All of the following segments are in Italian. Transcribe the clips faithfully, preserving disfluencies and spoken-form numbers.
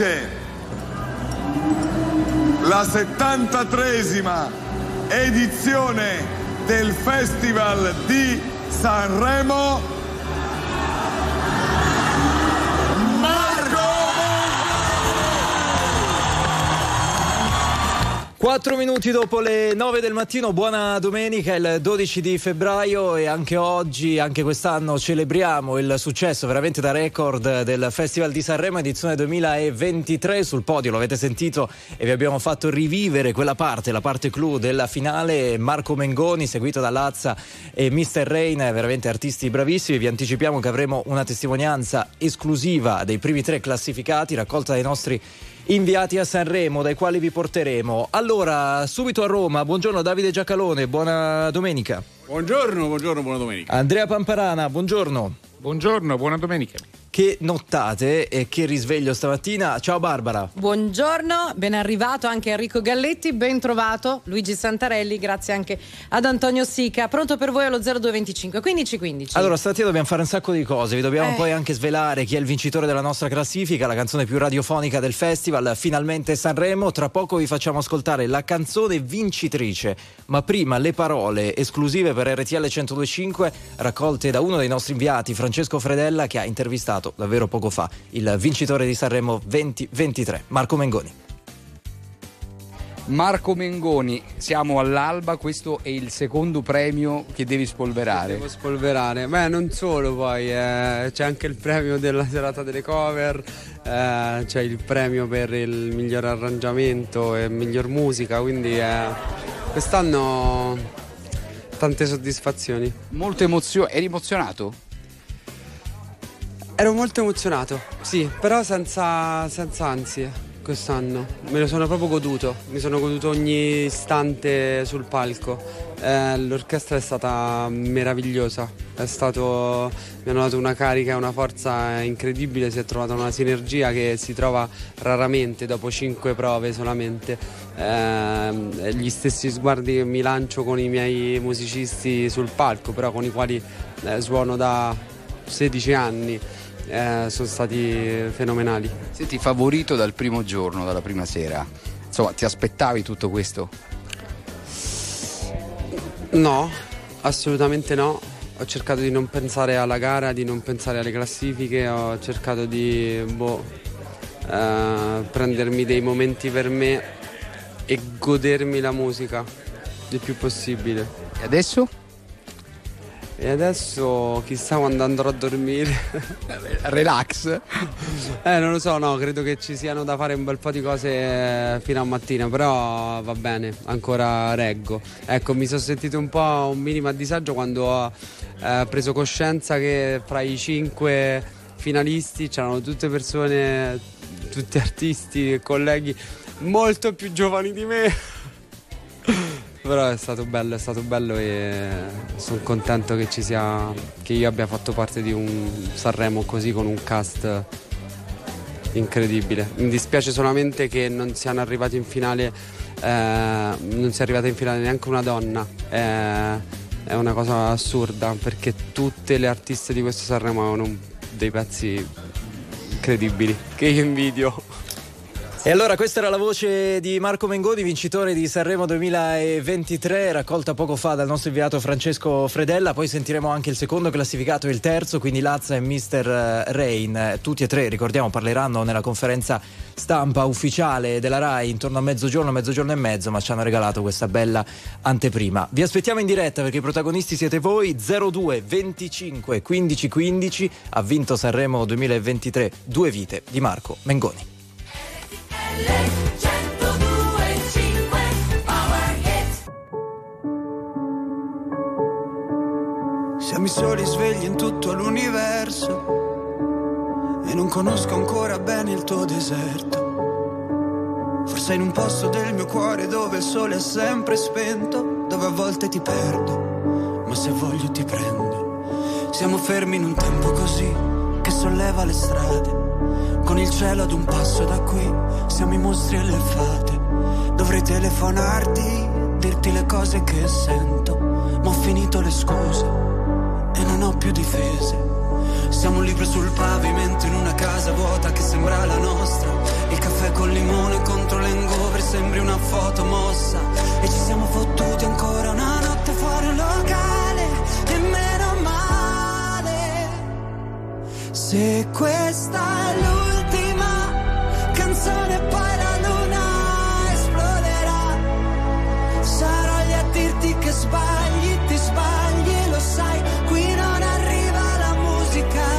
vince la settantatreesima edizione del Festival di Sanremo, Marco Mengoni! Quattro minuti dopo le nove del mattino, buona domenica, il dodici di febbraio, e anche oggi, anche quest'anno celebriamo il successo veramente da record del Festival di Sanremo edizione duemilaventitré. Sul podio, lo avete sentito e vi abbiamo fatto rivivere quella parte, la parte clou della finale, Marco Mengoni seguito da Lazza e mister Rain, veramente artisti bravissimi. Vi anticipiamo che avremo una testimonianza esclusiva dei primi tre classificati raccolta dai nostri inviati a Sanremo, dai quali vi porteremo. Allora, subito a Roma, buongiorno Davide Giacalone, buona domenica. Buongiorno, buongiorno, buona domenica. Andrea Pamparana, buongiorno. Buongiorno, buona domenica. Che nottate e che risveglio stamattina. Ciao Barbara. Buongiorno, ben arrivato anche Enrico Galletti, ben trovato Luigi Santarelli, grazie anche ad Antonio Sica. Pronto per voi allo zero due venticinque quindici quindici. Allora, stamattina dobbiamo fare un sacco di cose, vi dobbiamo eh. poi anche svelare chi è il vincitore della nostra classifica, la canzone più radiofonica del festival, finalmente Sanremo. Tra poco vi facciamo ascoltare la canzone vincitrice, ma prima le parole esclusive per R T L centodue e cinque raccolte da uno dei nostri inviati, Francesco Fredella, che ha intervistato davvero poco fa il vincitore di Sanremo duemilaventitré, Marco Mengoni. Marco Mengoni, siamo all'alba, questo è il secondo premio che devi spolverare. Devo spolverare, beh, non solo, poi eh, c'è anche il premio della serata delle cover, eh, c'è il premio per il miglior arrangiamento e miglior musica, quindi eh, quest'anno tante soddisfazioni. Molte emozioni, eri emozionato? Ero molto emozionato, sì, però senza, senza ansie quest'anno. Me lo sono proprio goduto, mi sono goduto ogni istante sul palco. Eh, l'orchestra è stata meravigliosa, è stato, mi hanno dato una carica e una forza incredibile, si è trovata una sinergia che si trova raramente dopo cinque prove solamente. Eh, gli stessi sguardi che mi lancio con i miei musicisti sul palco, però con i quali eh, suono da sedici anni. Eh, sono stati fenomenali. Senti, favorito dal primo giorno, dalla prima sera, insomma, ti aspettavi tutto questo? No, assolutamente no. Ho cercato di non pensare alla gara, di non pensare alle classifiche, ho cercato di boh, eh, prendermi dei momenti per me e godermi la musica il più possibile. E adesso? E adesso chissà quando andrò a dormire. Relax? Eh, non lo so, no, credo che ci siano da fare un bel po' di cose fino a mattina, però va bene, ancora reggo. Ecco, mi sono sentito un po' un minimo a disagio quando ho eh, preso coscienza che fra i cinque finalisti c'erano tutte persone, tutti artisti e colleghi molto più giovani di me. Però è stato bello, è stato bello e sono contento che ci sia, che io abbia fatto parte di un Sanremo così con un cast incredibile. Mi dispiace solamente che non siano arrivati in finale, eh, non sia arrivata in finale neanche una donna. Eh, è una cosa assurda perché tutte le artiste di questo Sanremo avevano dei pezzi incredibili che io invidio. E allora questa era la voce di Marco Mengoni, vincitore di Sanremo duemilaventitré, raccolta poco fa dal nostro inviato Francesco Fredella. Poi sentiremo anche il secondo classificato e il terzo, quindi Lazza e mister Rain. Tutti e tre, ricordiamo, parleranno nella conferenza stampa ufficiale della RAI intorno a mezzogiorno, mezzogiorno e mezzo, ma ci hanno regalato questa bella anteprima. Vi aspettiamo in diretta perché i protagonisti siete voi. Zero due venticinque quindici quindici. Ha vinto Sanremo duemilaventitré, Due vite di Marco Mengoni. centodue e cinque Power Hit. Siamo i soli svegli in tutto l'universo e non conosco ancora bene il tuo deserto. Forse in un posto del mio cuore dove il sole è sempre spento, dove a volte ti perdo, ma se voglio ti prendo. Siamo fermi in un tempo così che solleva le strade, con il cielo ad un passo da qui. Siamo i mostri e le fate. Dovrei telefonarti, dirti le cose che sento, ma ho finito le scuse e non ho più difese. Siamo un libro sul pavimento in una casa vuota che sembra la nostra. Il caffè col limone contro l'hangover sembri una foto mossa. E ci siamo fottuti ancora una notte fuori un locale, e meno male. Se questa è l'ultima canzone poi la luna esploderà. Sarò lì a dirti che sbagli, ti sbagli, lo sai. Qui non arriva la musica.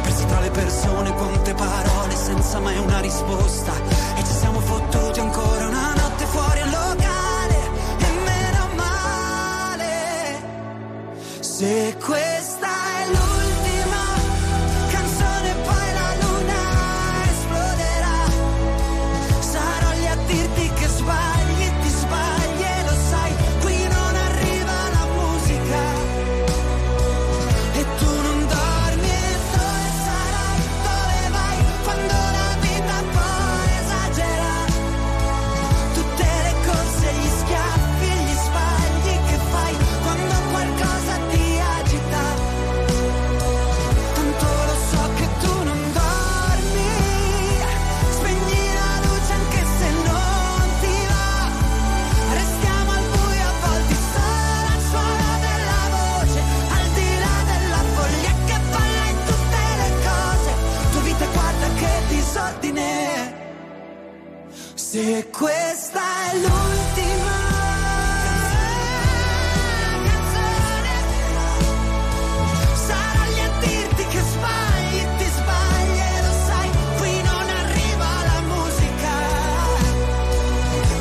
Presi tra le persone, quante parole senza mai una risposta. Siamo fottuti ancora una notte fuori al locale, e meno male. Se questa è l'ultima canzone poi la luna esploderà. Sarò lì a dirti che sbagli, ti sbagli e lo sai. Qui non arriva la musica e tu non dormi e dove sarai, dove vai quando la vita poi se questa è l'ultima canzone, sarò lì a dirti che sbagli, ti sbagli e lo sai. Qui non arriva la musica,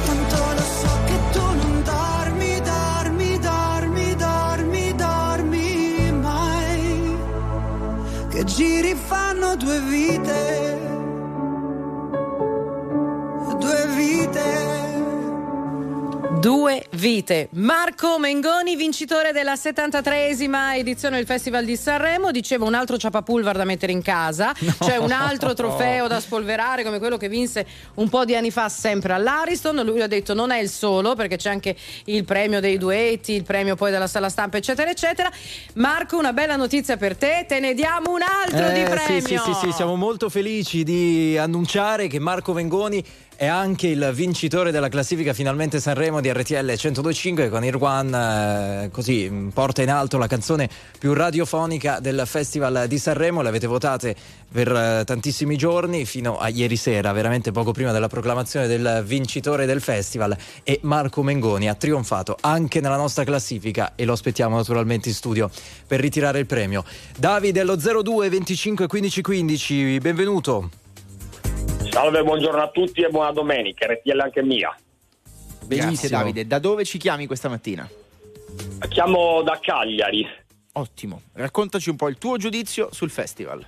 tanto lo so che tu non dormi, dormi, dormi, dormi, dormi mai. Che giri fanno due vite. Due vite. Marco Mengoni, vincitore della settantatreesima edizione del Festival di Sanremo. Dicevo, un altro ciapapulvar da mettere in casa, no. Cioè un altro trofeo da spolverare come quello che vinse un po' di anni fa sempre all'Ariston. Lui ha detto non è il solo, perché c'è anche il premio dei duetti, il premio poi della sala stampa eccetera eccetera. Marco, una bella notizia per te, te ne diamo un altro eh, di premio. Sì, sì, sì, sì, siamo molto felici di annunciare che Marco Mengoni è anche il vincitore della classifica Finalmente Sanremo di R T L centodue e cinque, con Irwan eh, così porta in alto la canzone più radiofonica del Festival di Sanremo. Le avete votate per eh, tantissimi giorni fino a ieri sera, veramente poco prima della proclamazione del vincitore del festival, e Marco Mengoni ha trionfato anche nella nostra classifica e lo aspettiamo naturalmente in studio per ritirare il premio. Davide allo zero due venticinque quindici quindici, benvenuto. Salve, buongiorno a tutti e buona domenica, R T L anche mia. Benissimo. Davide, da dove ci chiami questa mattina? Chiamo da Cagliari. Ottimo, raccontaci un po' il tuo giudizio sul festival.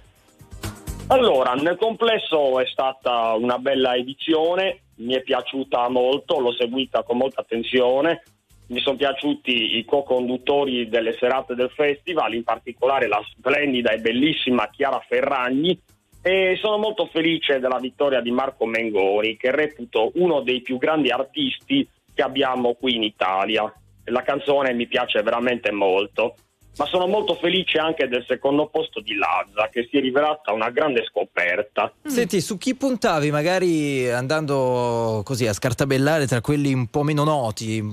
Allora, nel complesso è stata una bella edizione, mi è piaciuta molto, l'ho seguita con molta attenzione. Mi sono piaciuti i co-conduttori delle serate del festival, in particolare la splendida e bellissima Chiara Ferragni. E sono molto felice della vittoria di Marco Mengoni, che reputo uno dei più grandi artisti che abbiamo qui in Italia. La canzone mi piace veramente molto, ma sono molto felice anche del secondo posto di Lazza, che si è rivelata una grande scoperta. Senti, su chi puntavi magari andando così a scartabellare tra quelli un po' meno noti?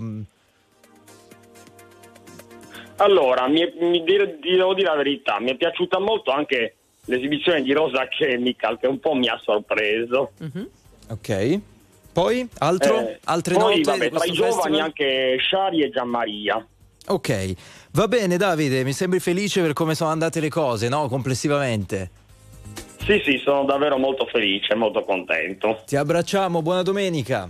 Allora, mi, mi devo dire la verità, mi è piaciuta molto anche l'esibizione di Rosa Chemical, che un po' mi ha sorpreso. Mm-hmm. Ok. Poi? Altro? Eh, Altre poi, note? Vabbè, tra i festival? Giovani anche Sciari e Gianmaria. Ok, va bene Davide, mi sembri felice per come sono andate le cose, no? Complessivamente. Sì, sì, sono davvero molto felice, molto contento. Ti abbracciamo, buona domenica.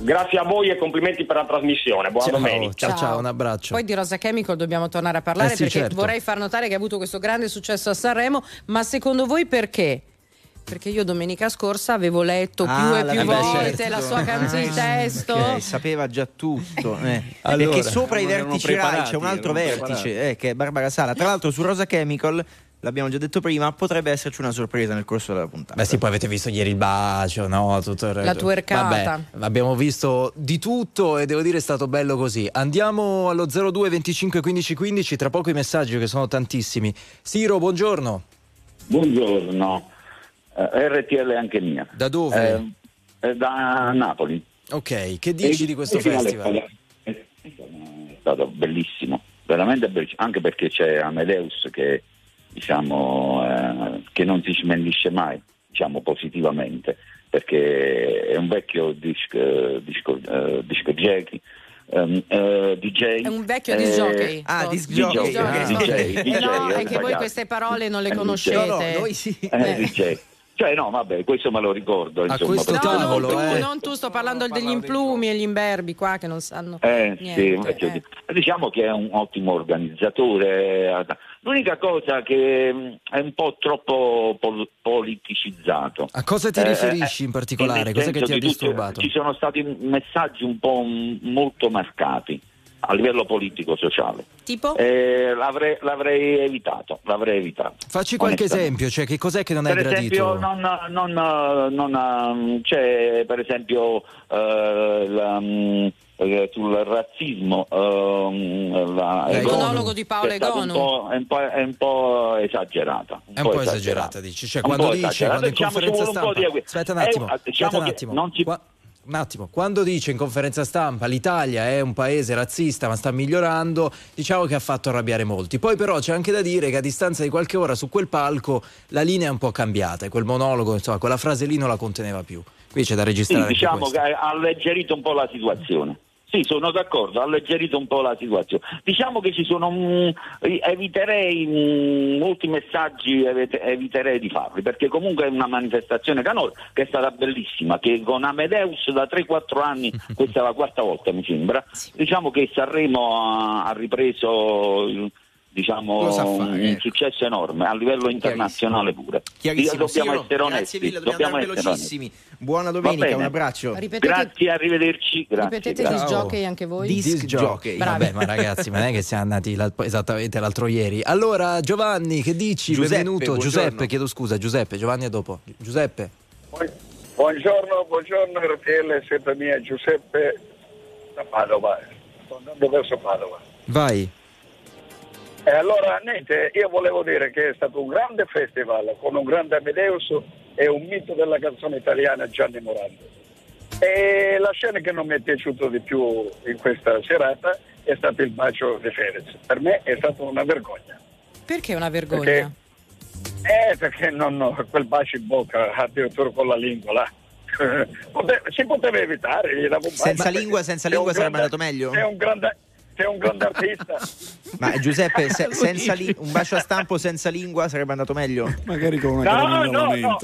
Grazie a voi e complimenti per la trasmissione. Buona ciao, domenica. Ciao, ciao, un abbraccio. Poi di Rosa Chemical dobbiamo tornare a parlare, eh sì, perché certo. vorrei far notare che ha avuto questo grande successo a Sanremo, ma secondo voi perché? Perché io domenica scorsa avevo letto ah, più e più volte certo. la sua canzone di testo. Okay, sapeva già tutto. Eh. Allora, perché sopra i vertici Rai c'è un altro vertice, eh, che è Barbara Sala. Tra l'altro su Rosa Chemical, l'abbiamo già detto prima, potrebbe esserci una sorpresa nel corso della puntata. Beh sì, poi avete visto ieri il bacio, no? Tutto il... La twerkata. Vabbè, abbiamo visto di tutto e devo dire è stato bello così. Andiamo allo zero due venticinque quindici quindici, tra poco i messaggi che sono tantissimi. Siro, buongiorno. Buongiorno. R T L è anche mia. Da dove? Eh, da Napoli. Ok, che dici e, di questo festival? È stato bellissimo, veramente bellissimo, anche perché c'è Amedeus che diciamo eh, che non si smentisce mai, diciamo positivamente, perché è un vecchio disc, eh, disco, eh, disco jockey. Um, uh, D J è un vecchio eh, disjockey. Ah, disc jockey. No, è che voi queste parole non le conoscete. No, no, noi sì. Eh, cioè no, vabbè, questo me lo ricordo, insomma. A questo no, tavolo, non, tu, eh. non tu, sto parlando no, degli implumi e gli imberbi qua che non sanno eh, niente. Sì, eh. Diciamo che è un ottimo organizzatore. L'unica cosa che è un po' troppo pol- politicizzato. A cosa ti eh, riferisci in particolare? Cos'è che ti ha disturbato? Tutti, ci sono stati messaggi un po' m- molto marcati a livello politico-sociale. Tipo? Eh, l'avrei, l'avrei evitato, l'avrei evitato. Facci qualche esempio, cioè che cos'è che non hai gradito? Per esempio, non, non, non c'è, cioè, per esempio, eh, la, sul razzismo, eh, il monologo di Paolo Egonu è, è, è un po' esagerata. Un è un po' esagerata, esagerata dici? Cioè, un quando dice, quando in diciamo conferenza stampa... Un po di... Aspetta un attimo, eh, diciamo aspetta un attimo. Non ci... Qua... Un attimo, quando dice in conferenza stampa l'Italia è un paese razzista ma sta migliorando, diciamo che ha fatto arrabbiare molti. Poi però c'è anche da dire che a distanza di qualche ora su quel palco la linea è un po' cambiata e quel monologo, insomma, quella frase lì non la conteneva più. Qui c'è da registrare sì, diciamo questo. Che ha alleggerito un po' la situazione. Sì, sono d'accordo, ha alleggerito un po' la situazione. Diciamo che ci sono mh, eviterei mh, molti messaggi, eviterei di farli, perché comunque è una manifestazione canora che è stata bellissima, che con Amedeus da tre quattro anni, questa è la quarta volta mi sembra, diciamo che Sanremo ha, ha ripreso il, diciamo fare, un ecco. successo enorme a livello internazionale pure. Chiarissimo. Dobbiamo Siro, essere onesti, mille, dobbiamo, dobbiamo essere velocissimi. Buona domenica, un abbraccio. Ripetete, grazie, arrivederci. Grazie, ripetete grazie. Disc jockey anche voi. Disc, disc jockey. Vabbè, ma ragazzi, ma non è che siamo andati l'altro, esattamente l'altro ieri. Allora, Giovanni, che dici? Giuseppe, benvenuto. Buongiorno. Giuseppe, chiedo scusa, Giuseppe, Giovanni è dopo. Giuseppe. Buongiorno, buongiorno R T L, sempre mia Giuseppe da Padova. Sto andando verso Padova. Vai. E allora niente, io volevo dire che è stato un grande festival con un grande Amedeus e un mito della canzone italiana Gianni Morandi. E la scena che non mi è piaciuta di più in questa serata è stato il bacio di Fedez. Per me è stata una vergogna. Perché una vergogna? Perché, eh, perché non, no, quel bacio in bocca, addirittura con la lingua là. Si poteva evitare. Un senza lingua, senza lingua sarebbe grande, andato meglio? È un grande... Sei un grande artista. Ma Giuseppe, se, senza li, un bacio a stampo senza lingua sarebbe andato meglio? Magari con una no, no, no, no, nemmeno,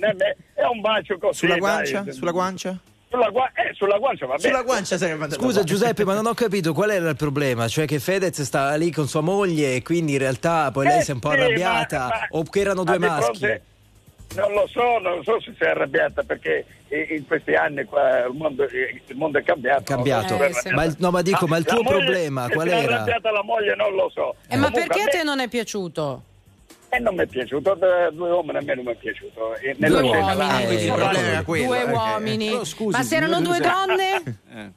nemmeno. È un bacio così. Sulla guancia? Dai. Sulla guancia? Sulla, gua- eh, sulla guancia va bene. Sulla guancia sarebbe andato. Scusa Giuseppe, ma non ho capito qual era il problema, cioè che Fedez stava lì con sua moglie e quindi in realtà poi eh, lei si è un po' arrabbiata, ma, ma, o che erano due maschi? Fronte, non lo so, non so se si è arrabbiata perché in questi anni qua il mondo, il mondo è cambiato. Cambiato. Eh, sì. Ma, no, ma dico, ah, ma il tuo moglie, problema qual era? È arrabbiata la moglie, non lo so. Eh, ma comunque, perché a te non è piaciuto? Eh, non mi è piaciuto, due uomini a me non mi è piaciuto. E due uomini, là, eh, il problema era quello. Due eh, uomini. Eh. Oh, scusi, ma se erano due donne? eh.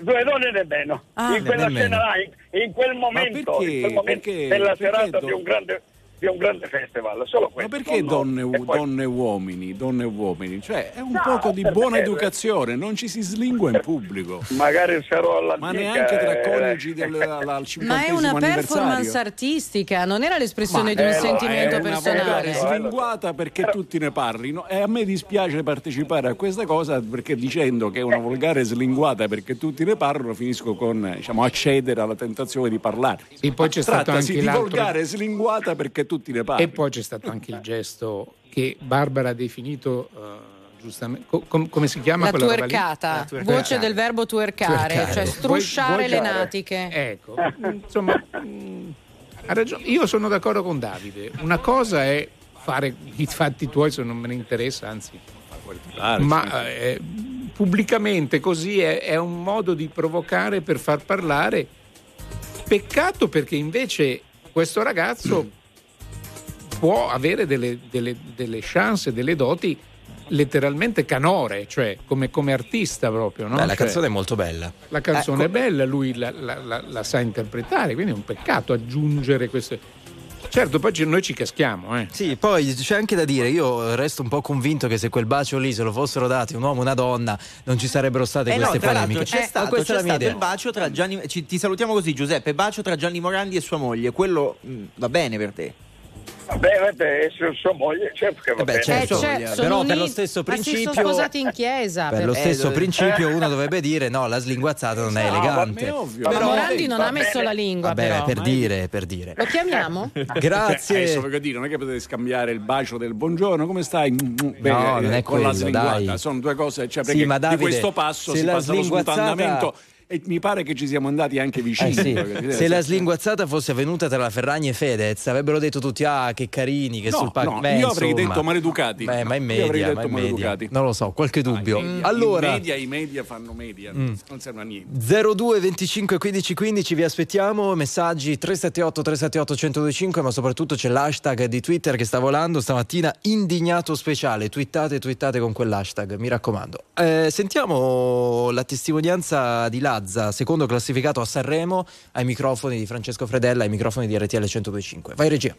Due donne nemmeno. Ah, in quella nemmeno. Scena là, in, in quel momento, in quel momento della serata di un grande... di un grande festival, solo questo. Ma perché donne, u- poi... donne e uomini, donne e uomini? Cioè, è un no, poco di buona perché... educazione, non ci si slingua in pubblico. Magari sarò all'antica. Ma neanche tra coniugi del cinquantesimo anniversario. Ma è una performance artistica, non era l'espressione Ma di un eh, sentimento è una personale. Slinguata perché Però... tutti ne parlino, e a me dispiace partecipare a questa cosa, perché dicendo che è una volgare slinguata perché tutti ne parlano, finisco con, diciamo, accedere alla tentazione di parlare. E poi c'è stato anche di l'altro... volgare slinguata perché tutti ne parli. E poi c'è stato anche il gesto che Barbara ha definito uh, giustamente co- com- come si chiama la tuercata, la voce del verbo tuercare, tuercare. Cioè strusciare Vuoi, le natiche, ecco, insomma. Ha ragione, io sono d'accordo con Davide. Una cosa è fare i fatti tuoi, se non me ne interessa, anzi ah, ma eh, pubblicamente così è, è un modo di provocare per far parlare. Peccato, perché invece questo ragazzo può avere delle, delle, delle chance, delle doti letteralmente canore, cioè come, come artista proprio, no? Beh, la cioè, canzone è molto bella. La canzone eh, com- è bella, lui la, la, la, la sa interpretare, quindi è un peccato aggiungere queste. Certo, poi noi ci caschiamo, eh. Sì, poi c'è anche da dire, io resto un po' convinto che se quel bacio lì se lo fossero dati un uomo e una donna non ci sarebbero state eh queste no, tra polemiche. C'è eh, stato, questa c'è la mia stato idea. Il bacio tra Gianni, ci, ti salutiamo così, Giuseppe, bacio tra Gianni Morandi e sua moglie, quello mh, va bene per te? Vabbè, vabbè, se sua moglie, certo che va bene. Beh, certo, eh, certo, però per lo stesso principio, ma si sono sposati in chiesa. Per, per lo stesso eh, principio uno dovrebbe dire no, la slinguazzata non è no, elegante. È ovvio. Però, ma Morandi non ha messo bene. la lingua. Vabbè, però. per dire, per dire. Lo chiamiamo? Grazie. Cioè, adesso voglio dire, non è che potete scambiare il bacio del buongiorno, come stai? No, bene, non è con quello, la slinguata. Dai. Sono due cose, cioè, perché sì, ma Davide, di questo passo si passa allo sputtannamento. E mi pare che ci siamo andati anche vicini. Eh sì. perché, se eh, la slinguazzata fosse avvenuta tra la Ferragni e Fedez, avrebbero detto tutti ah che carini, che no, sul palco. No, beh, io avrei insomma, detto maleducati. Beh, no, ma in media, io avrei detto ma in media. Non lo so, qualche dubbio. Ah, in media, allora, in media, i media fanno media, mm. non serve a niente. zero due venticinque quindici quindici vi aspettiamo, messaggi tre sette otto tre sette otto uno zero due cinque, ma soprattutto c'è l'hashtag di Twitter che sta volando stamattina, Indignato Speciale. Twittate, twittate con quell'hashtag, mi raccomando. Eh, sentiamo la testimonianza di Lazza, secondo classificato a Sanremo, ai microfoni di Francesco Fredella, ai microfoni di R T L centodue e cinque. Vai regia.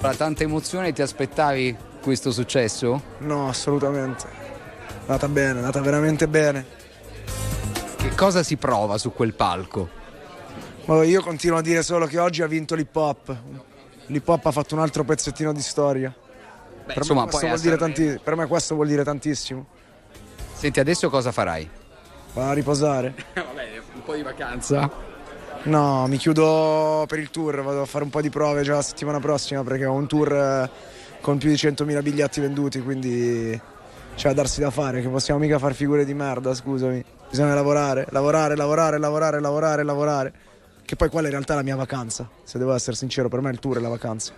Da tanta emozione ti aspettavi questo successo? No, assolutamente. È andata bene, è andata veramente bene. Che cosa si prova su quel palco? Ma io continuo a dire solo che oggi ha vinto l'hip hop. L'hip hop ha fatto un altro pezzettino di storia. Beh, per, insomma, me questo vuol dire tanti- per me questo vuol dire tantissimo. Senti, adesso cosa farai? A riposare. Vabbè, un po' di vacanza. No, mi chiudo per il tour, vado a fare un po' di prove già la settimana prossima, perché ho un tour con più di centomila biglietti venduti, quindi c'è da darsi da fare, che possiamo mica far figure di merda, scusami. Bisogna lavorare, lavorare, lavorare, lavorare, lavorare, lavorare. Che poi quella in realtà è la mia vacanza, se devo essere sincero, per me il tour è la vacanza.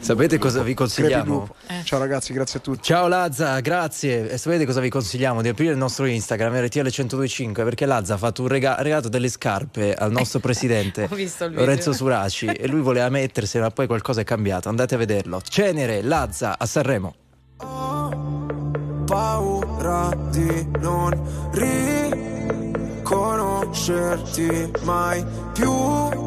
Sapete cosa vi consigliamo? Ciao ragazzi, grazie a tutti. Ciao Lazza, grazie. E sapete cosa vi consigliamo? Di aprire il nostro Instagram R T L centodue e cinque, perché Lazza ha fatto un rega- regalato delle scarpe al nostro presidente Lorenzo Suraci e lui voleva mettersela, ma poi qualcosa è cambiato. Andate a vederlo. Cenere, Lazza a Sanremo. Ho paura di non riconoscerti mai più.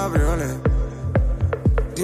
Di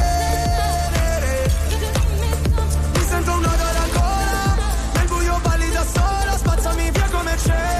Mi sento una caracola, nel buio balli da sola, spazzami via come cenere.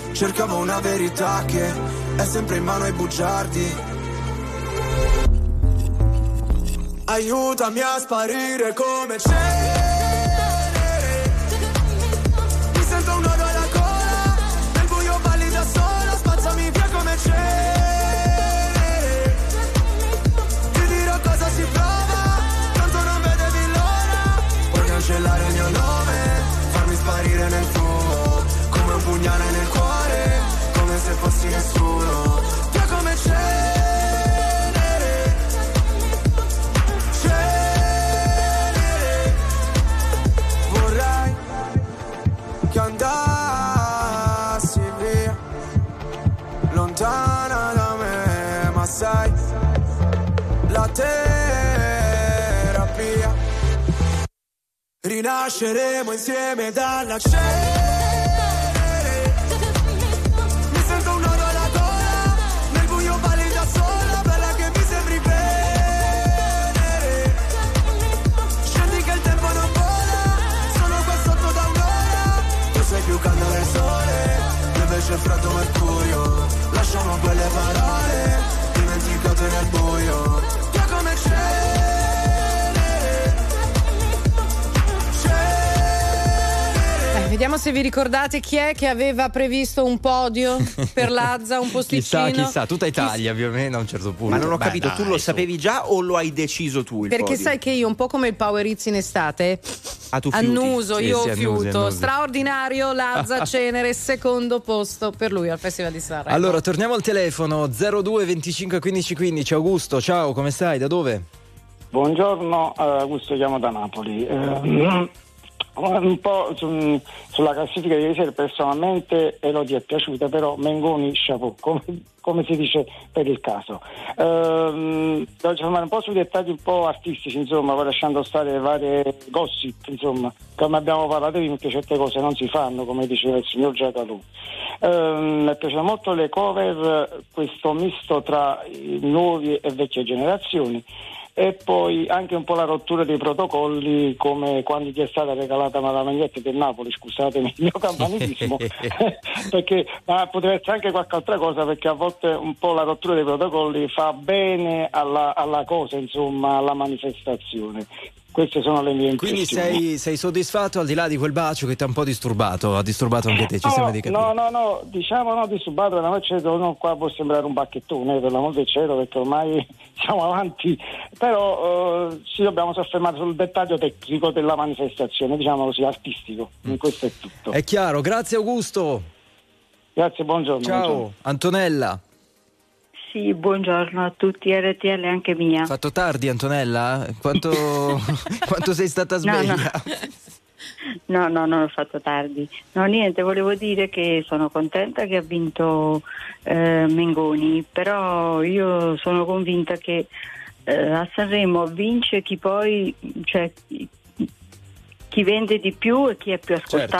Cercavo una verità che è sempre in mano ai bugiardi. Aiutami a sparire come cenere. Mi sento un nodo alla gola, nel buio balli da sola. Spazzami via come cenere. Ti dirò cosa si prova, tanto non vedevi l'ora. Puoi cancellare il mio nome, farmi sparire nel fuoco. Pugnale nel cuore, come se fossi nessuno. Via come cenere, cenere. Vorrei che andassi via, lontana da me, ma sai, la terapia. Rinasceremo insieme dalla cenere. C'è freddo mercurio, lasciamo quelle parole dimenticate nel buio. Via come cenere, cenere. Eh, vediamo se vi ricordate chi è che aveva previsto un podio per Lazza, un posticino. Chissà, chissà, tutta Italia più o meno a un certo punto. Ma non ho Beh, capito, dai, tu lo su. sapevi già o lo hai deciso tu il Perché podio? Sai che io un po' come il Power Rizzi in estate... Ah, tu annuso, sì, io sì, fiuto. Annusi, straordinario, Lazza, cenere, secondo posto per lui al Festival di Sanremo. Allora, torniamo al telefono, zero due venticinque quindici quindici. Augusto, ciao, come stai? Da dove? Buongiorno, uh, Augusto, chiamo da Napoli. Uh, un po' su, sulla classifica di ieri sera, personalmente Elodie è piaciuta, però Mengoni, chapeau, come, come si dice per il caso. Ehm, devo informare un po' sui dettagli un po' artistici, insomma, poi lasciando stare le varie gossip, insomma, come abbiamo parlato prima, che certe cose non si fanno, come diceva il signor Giacalone. Ehm, mi piacciono molto le cover, questo misto tra nuove e vecchie generazioni. E poi anche un po' la rottura dei protocolli, come quando ti è stata regalata la maglietta del Napoli, scusatemi il mio campanilismo, perché ma potrebbe essere anche qualche altra cosa, perché a volte un po' la rottura dei protocolli fa bene alla, alla cosa, insomma, alla manifestazione. Queste sono le mie Quindi impressioni. Quindi sei, sei soddisfatto al di là di quel bacio che ti ha un po' disturbato? Ha disturbato anche te? Ci no, sembra di capire. No, no, no, diciamo no, disturbato, ma no, qua può sembrare un bacchettone, per l'amor del cielo, perché ormai siamo avanti. Però eh, ci dobbiamo soffermare sul dettaglio tecnico della manifestazione, diciamo così, artistico. Mm. Questo è tutto. È chiaro, grazie Augusto. Grazie, buongiorno. Ciao, buongiorno. Antonella. Sì, buongiorno a tutti, R T L anche mia. Fatto tardi, Antonella? Quanto, quanto sei stata sveglia? No, no, no, non ho fatto tardi. No, niente, volevo dire che sono contenta che ha vinto eh, Mengoni, però io sono convinta che eh, a Sanremo vince chi poi... cioè, chi vende di più e chi è più ascoltato.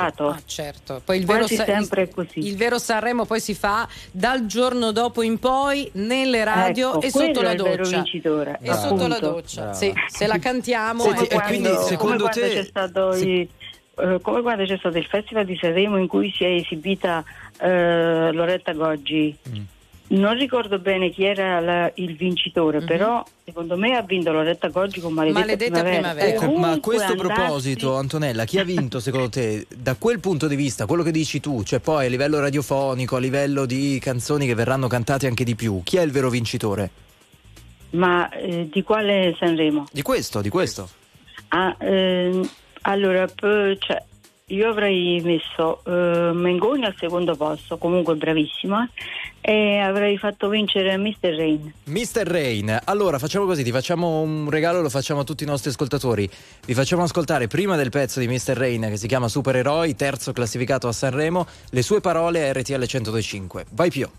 Certo, ah, certo. Poi il vero, Sa- sempre così. Il vero Sanremo poi si fa dal giorno dopo in poi nelle radio, ecco, e sotto la doccia. È il vero vincitore. E appunto. Sotto la doccia. Sì, se la cantiamo. Senti, è... quando, e quindi secondo te c'è stato sì. il, eh, come quando c'è stato il Festival di Sanremo in cui si è esibita eh, Loretta Goggi. Mm. Non ricordo bene chi era la, il vincitore, mm-hmm. però secondo me ha vinto Loretta Goggi con Maledetta, Maledetta Primavera. Ecco, ma a questo andassi... proposito, Antonella, chi ha vinto secondo te? Da quel punto di vista, quello che dici tu, cioè poi a livello radiofonico, a livello di canzoni che verranno cantate anche di più, chi è il vero vincitore? Ma eh, di quale Sanremo? Di questo, di questo. Ah, ehm, allora, per, cioè, io avrei messo eh, Mengoni al secondo posto, comunque bravissima. E avrei fatto vincere mister Rain. mister Rain, allora facciamo così, ti facciamo un regalo, lo facciamo a tutti i nostri ascoltatori. Vi facciamo ascoltare prima del pezzo di mister Rain che si chiama Supereroi, terzo classificato a Sanremo, le sue parole a R T L centodue e cinque. Vai Pio.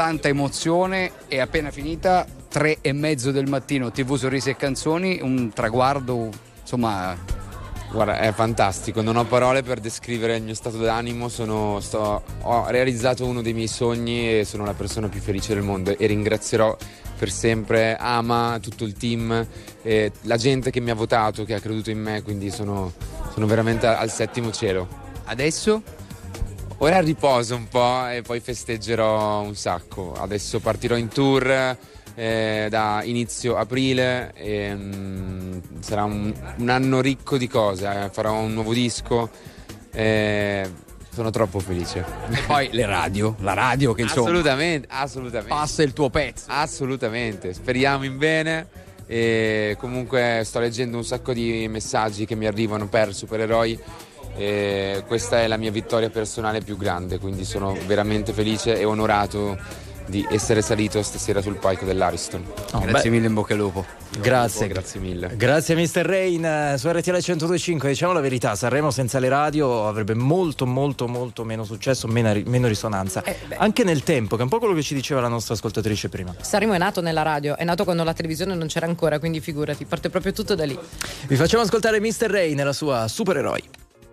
tanta emozione e appena finita tre e mezzo del mattino, tivù Sorrisi e Canzoni, un traguardo, insomma... Guarda, è fantastico, non ho parole per descrivere il mio stato d'animo, sono, sto, ho realizzato uno dei miei sogni e sono la persona più felice del mondo e ringrazierò per sempre Ama, tutto il team, eh, la gente che mi ha votato, che ha creduto in me, quindi sono, sono veramente al settimo cielo. Adesso? Ora riposo un po' e poi festeggerò un sacco, adesso partirò in tour... Eh, da inizio aprile eh, sarà un, un anno ricco di cose, eh, farò un nuovo disco, eh, sono troppo felice. E poi le radio, la radio che insomma assolutamente, assolutamente passa il tuo pezzo, assolutamente, speriamo in bene. E comunque sto leggendo un sacco di messaggi che mi arrivano per supereroi e questa è la mia vittoria personale più grande, quindi sono veramente felice e onorato di essere salito stasera sul palco dell'Ariston. Oh, grazie beh. mille, in bocca al lupo. Grazie, lupo, grazie mille. Grazie mister Rain su R T L centodue e cinque. Diciamo la verità, Sanremo senza le radio avrebbe molto molto molto meno successo, meno, meno risonanza, eh, anche nel tempo, che è un po' quello che ci diceva la nostra ascoltatrice prima. Sanremo è nato nella radio, è nato quando la televisione non c'era ancora, quindi figurati, parte proprio tutto da lì. Vi facciamo ascoltare mister Rain e la sua Supereroi.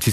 Ci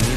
Mi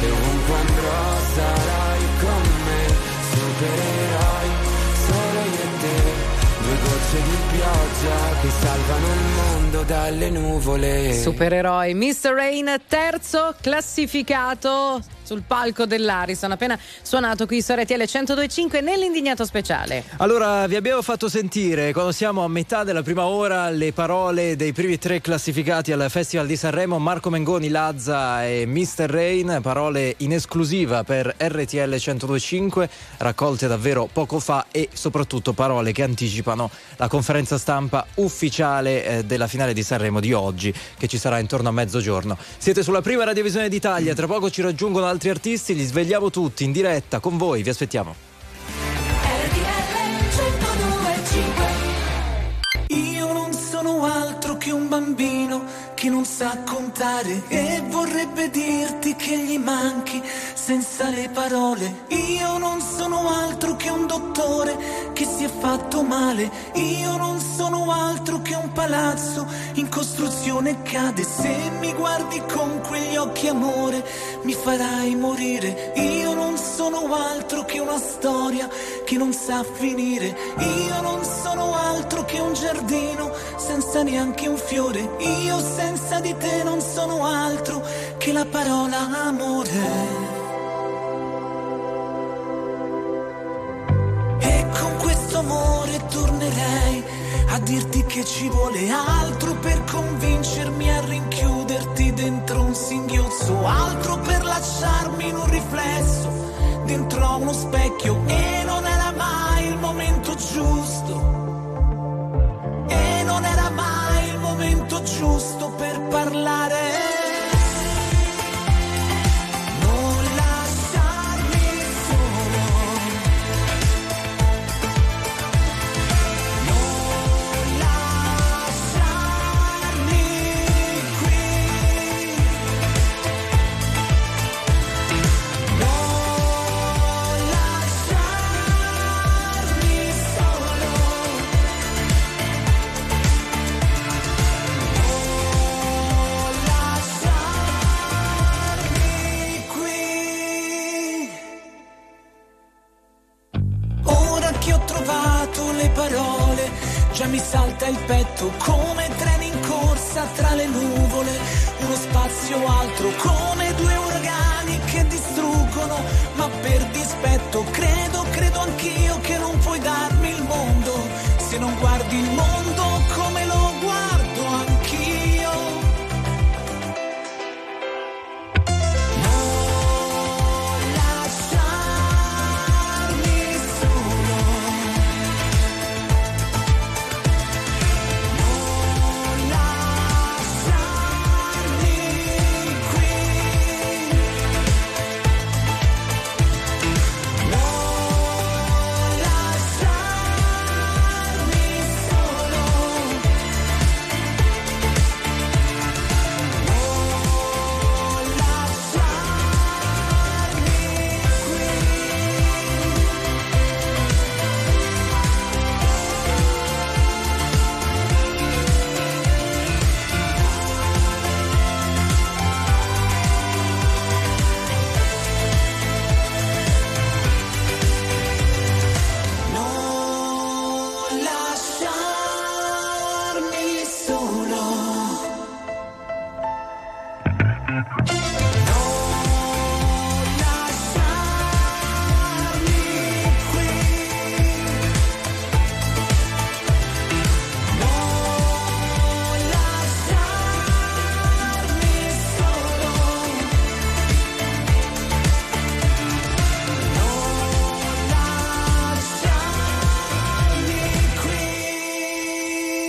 e ovunque andrò sarai con me. Supereroi solo io e te, due gocce di pioggia che salvano il mondo dalle nuvole. Supereroi mister Rain, terzo classificato sul palco dell'Ari. Sono appena suonato qui su R T L centodue e cinque nell'Indignato Speciale. Allora, vi abbiamo fatto sentire, quando siamo a metà della prima ora, le parole dei primi tre classificati al Festival di Sanremo: Marco Mengoni, Lazza e mister Rain. Parole in esclusiva per R T L centodue e cinque, raccolte davvero poco fa, e soprattutto parole che anticipano la conferenza stampa ufficiale eh, della finale di Sanremo di oggi, che ci sarà intorno a mezzogiorno. Siete sulla prima radiovisione d'Italia, tra poco ci raggiungono altri artisti, li svegliamo tutti in diretta con voi, vi aspettiamo. R T L centodue e cinque. Io non sono altro che un bambino che non sa contare e vorrebbe dirti che gli manchi senza le parole. Io non sono altro che un dottore che si è fatto male. Io non sono altro che un palazzo in costruzione cade. Se mi guardi con quegli occhi amore mi farai morire. Io non sono altro che una storia che non sa finire. Io non sono altro che un giardino senza neanche un fiore. Io senza Senza di te non sono altro che la parola amore. E con questo amore tornerei a dirti che ci vuole altro per convincermi a rinchiuderti dentro un singhiozzo, altro per lasciarmi in un riflesso dentro a uno specchio. E non era mai il momento giusto, e non era mai il momento giusto per parlare. Non lasciarmi solo, non lasciarmi qui, non lasciarmi solo. Le parole, già mi salta il petto come treni in corsa tra le nuvole, uno spazio altro come due uragani che distruggono, ma per dispetto credo, credo anch'io che non puoi darmi il mondo, se non guardi il mondo come lo guardo anch'io.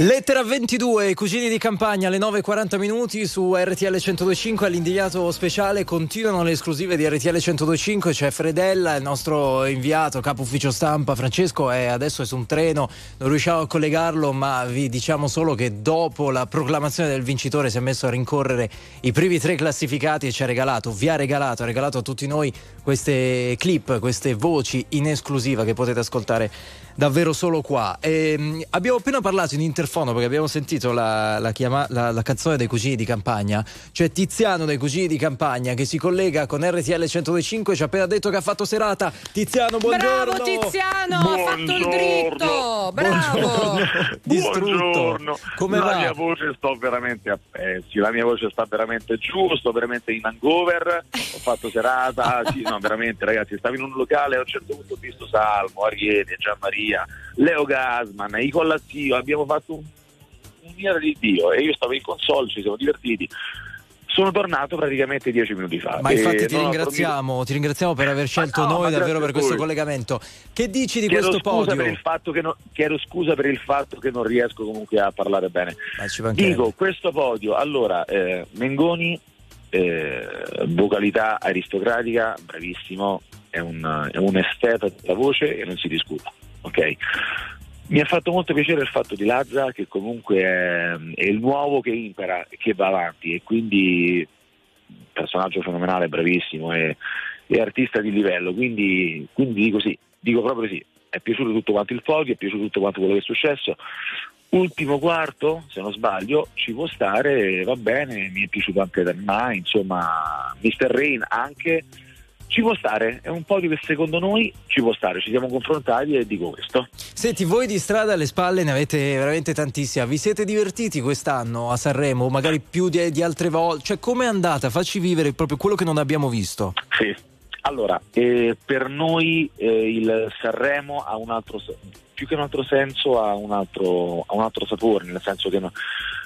Lettera ventidue, Cugini di Campagna, alle nove e quaranta minuti su R T L centodue e cinque. All'Indignato Speciale continuano le esclusive di R T L centodue e cinque. C'è Fredella, il nostro inviato, capo ufficio stampa. Francesco è adesso è su un treno, non riusciamo a collegarlo, ma vi diciamo solo che dopo la proclamazione del vincitore si è messo a rincorrere i primi tre classificati e ci ha regalato, vi ha regalato, ha regalato a tutti noi queste clip, queste voci in esclusiva che potete ascoltare davvero solo qua. E abbiamo appena parlato in interfono, perché abbiamo sentito la, la, chiama, la, la canzone dei Cugini di Campagna. C'è Tiziano dei Cugini di Campagna che si collega con R T L centodue e cinque, ci ha appena detto che ha fatto serata. Tiziano, buongiorno. Bravo Tiziano, buongiorno. Ha fatto il dritto, bravo. Buongiorno. Come la va? Mia voce sto veramente a pezzi, la mia voce sta veramente giù, sto veramente in hangover, ho fatto serata. Sì, no, veramente ragazzi, stavo in un locale, a un certo punto ho visto Salmo, Ariete, Gianmaria, Leo Gassman, i Collazio, abbiamo fatto un un'ira di Dio e io stavo in console, ci siamo divertiti. Sono tornato praticamente dieci minuti fa. Ma infatti ti ringraziamo, ti ringraziamo per aver scelto no, noi davvero per questo collegamento. Che dici di chiedo questo podio? Per il fatto che non, chiedo scusa per il fatto che non riesco comunque a parlare bene. Dico, questo podio, allora, eh, Mengoni, eh, vocalità aristocratica, bravissimo, è un, è un esteta della voce e non si discute, ok? Mi ha fatto molto piacere il fatto di Lazza, che comunque è, è il nuovo che impara, che va avanti, e quindi personaggio fenomenale, bravissimo e, e artista di livello, quindi, quindi dico sì, dico proprio sì, è piaciuto tutto quanto il podio, è piaciuto tutto quanto quello che è successo. Ultimo quarto, se non sbaglio, ci può stare, va bene, mi è piaciuto anche Tananai, insomma mister Rain anche, ci può stare, è un podio che secondo noi ci può stare, ci siamo confrontati e dico questo. Senti, voi di strada alle spalle ne avete veramente tantissima, vi siete divertiti quest'anno a Sanremo, magari più di, di altre volte, cioè com'è andata? Facci vivere proprio quello che non abbiamo visto. Sì, allora, eh, per noi eh, il Sanremo ha un altro, più che un altro senso, ha un altro, ha un altro sapore, nel senso che no,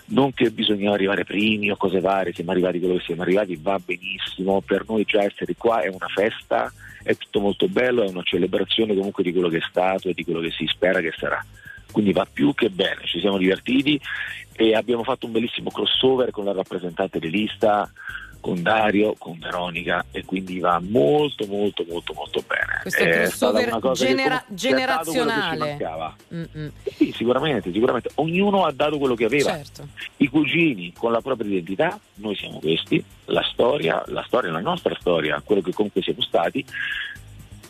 non che bisogna arrivare primi o cose varie, siamo arrivati quello che siamo arrivati, va benissimo, per noi già essere qua è una festa, è tutto molto bello, è una celebrazione comunque di quello che è stato e di quello che si spera che sarà, quindi va più che bene, ci siamo divertiti e abbiamo fatto un bellissimo crossover con La rappresentante di lista, con Dario, con Veronica, e quindi va molto molto molto molto bene. Questo è stata una cosa genera- che generazionale. Che ci sì, sicuramente, sicuramente. Ognuno ha dato quello che aveva. Certo. I cugini con la propria identità, noi siamo questi, la storia, la storia, la nostra storia, quello che comunque siamo stati.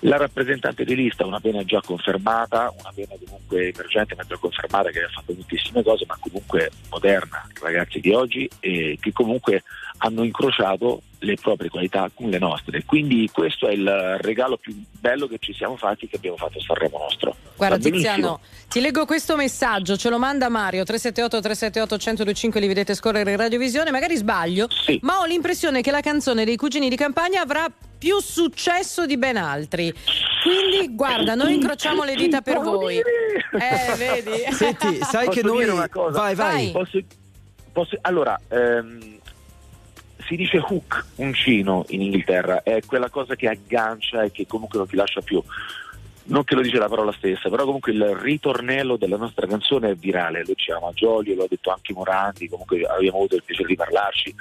La rappresentante di lista, una pena già confermata, una pena comunque emergente ma già confermata, che ha fatto moltissime cose ma comunque moderna, ragazzi di oggi, e che comunque hanno incrociato le proprie qualità con le nostre, quindi questo è il regalo più bello che ci siamo fatti, che abbiamo fatto a Sanremo nostro. Guarda Tiziano, ti leggo questo messaggio, ce lo manda Mario, tre sette otto tre sette otto uno zero due cinque, li vedete scorrere in radiovisione, magari sbaglio, sì, ma ho l'impressione che la canzone dei Cugini di Campagna avrà più successo di ben altri, quindi guarda, noi incrociamo le dita per voi. Eh, vedi? Senti, sai posso che noi... Una cosa? Vai, vai. vai. Posso... Posso... Allora... Ehm... Si dice hook, uncino in Inghilterra, è quella cosa che aggancia e che comunque non ti lascia più. Non che lo dice la parola stessa, però comunque il ritornello della nostra canzone è virale, lo diciamo a Giolio, lo ha detto anche Morandi, comunque abbiamo avuto il piacere di parlarci.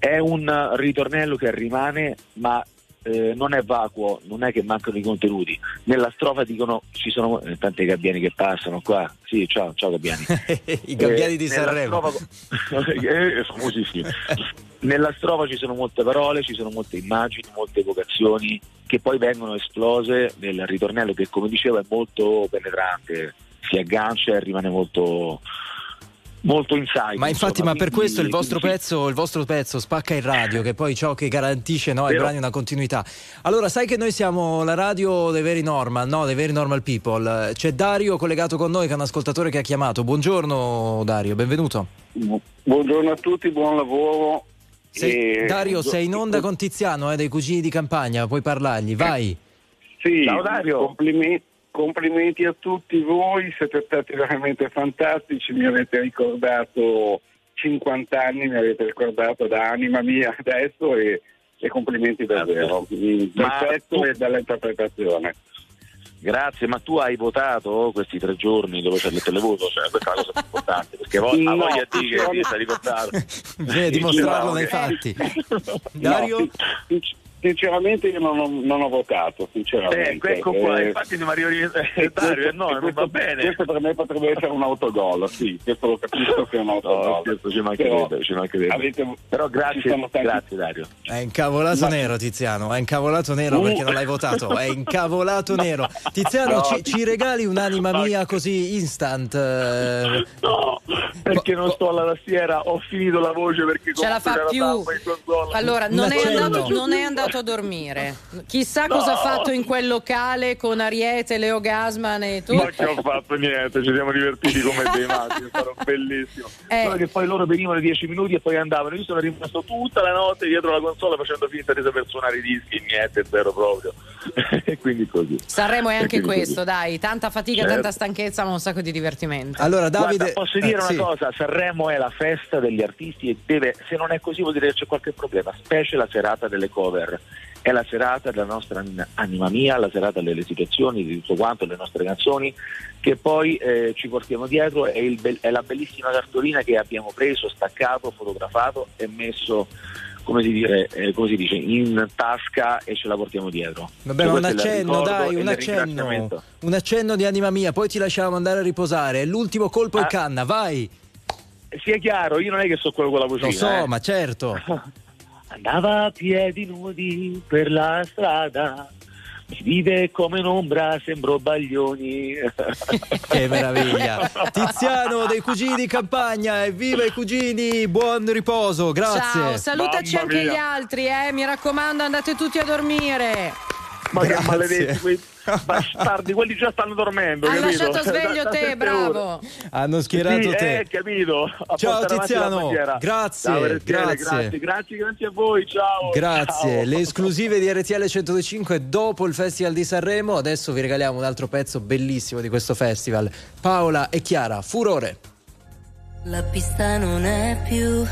È un ritornello che rimane, ma eh, non è vacuo, non è che mancano i contenuti. Nella strofa dicono, ci sono eh, tanti gabbiani che passano qua, sì, ciao, ciao gabbiani. I gabbiani eh, di Sanremo. Strofa... eh, famosissimi. Nella strofa ci sono molte parole, ci sono molte immagini, molte evocazioni che poi vengono esplose nel ritornello che, come dicevo, è molto penetrante, si aggancia e rimane molto molto inside. Ma infatti, ma per questo il vostro pezzo, il vostro pezzo spacca in radio, che è poi ciò che garantisce, no, ai brani una continuità. Allora, sai che noi siamo la radio dei veri normal, no, dei veri normal people. C'è Dario collegato con noi, che è un ascoltatore che ha chiamato. Buongiorno Dario, benvenuto. Buongiorno a tutti, buon lavoro. Sei, Dario, sei in onda con Tiziano eh, dei Cugini di Campagna, puoi parlargli, vai. Sì, ciao Dario. Complimenti, complimenti a tutti voi, siete stati veramente fantastici, mi avete ricordato cinquanta anni, mi avete ricordato da anima mia adesso, e, e complimenti davvero, perfetto, tu... e dall'interpretazione. Grazie, ma tu hai votato questi tre giorni dove c'è il televoto? Cioè, questa è la cosa più importante, perché vo- no, voglia di che ti stai ricordando. Deve dimostrarlo nei fatti. No, Dario? Sinc- Sinceramente io non ho, non ho votato, sinceramente. Ecco, ecco qua, eh, infatti di Mario eh, Dario, no, questo, non va bene. Questo per me potrebbe essere un autogol, sì, questo lo capisco che è un autogol. No, questo ci mancherebbe, ci mancherebbe. Avete, Però grazie, tanti... grazie Dario. È incavolato Ma... nero Tiziano, è incavolato nero uh. perché non l'hai votato, è incavolato no. nero. Tiziano, no. ci, ci regali un'anima no. mia così instant? Eh... No, perché Ma... non sto alla tastiera, ho finito la voce perché... Ce la fa più. La allora, non è, andato, non è andato a dormire, chissà no. cosa ha fatto in quel locale con Ariete, Leo Gassman e tu. Ma che ho fatto niente, ci siamo divertiti come dei matti, è stato bellissimo. Eh. Solo che poi loro venivano dieci minuti e poi andavano. Io sono rimasto tutta la notte dietro la console facendo finta di saper suonare i dischi, niente, zero proprio. E quindi così. Sanremo è anche questo, così. Dai, tanta fatica, certo. tanta stanchezza, ma un sacco di divertimento. Allora, Davide, guarda, posso dire eh, una sì. cosa: Sanremo è la festa degli artisti e deve, se non è così, vuol dire che c'è qualche problema, specie la serata delle cover. È la serata della nostra anima mia, la serata delle situazioni, di tutto quanto, le nostre canzoni che poi eh, ci portiamo dietro. È, il be- è la bellissima cartolina che abbiamo preso, staccato, fotografato e messo, come si, dire, eh, come si dice, in tasca, e ce la portiamo dietro. Vabbè, cioè, un accenno, dai, un accenno, un accenno di anima mia, poi ti lasciamo andare a riposare. L'ultimo colpo ah. è canna, vai. Sia chiaro, io non è che so quello con la cucina. Lo so, eh. ma certo. Andava a piedi nudi per la strada, mi vive come un'ombra, sembro Baglioni. Che meraviglia. Tiziano dei Cugini di Campagna, evviva i Cugini, buon riposo, grazie. Ciao, salutaci Mamma anche mia. Gli altri, eh, mi raccomando, andate tutti a dormire. Ma grazie. Che maledetti quei bastardi, quelli già stanno dormendo. Hanno lasciato sveglio te, bravo. Hanno schierato sì, te. Eh, capito. A ciao Tiziano, grazie, ciao, R T L, grazie. Grazie, grazie, grazie a voi, ciao. Grazie, ciao. Le esclusive di R T L centodue e cinque dopo il Festival di Sanremo. Adesso vi regaliamo un altro pezzo bellissimo di questo festival. Paola e Chiara, Furore. La pista non è più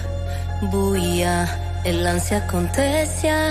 buia e l'ansia contessa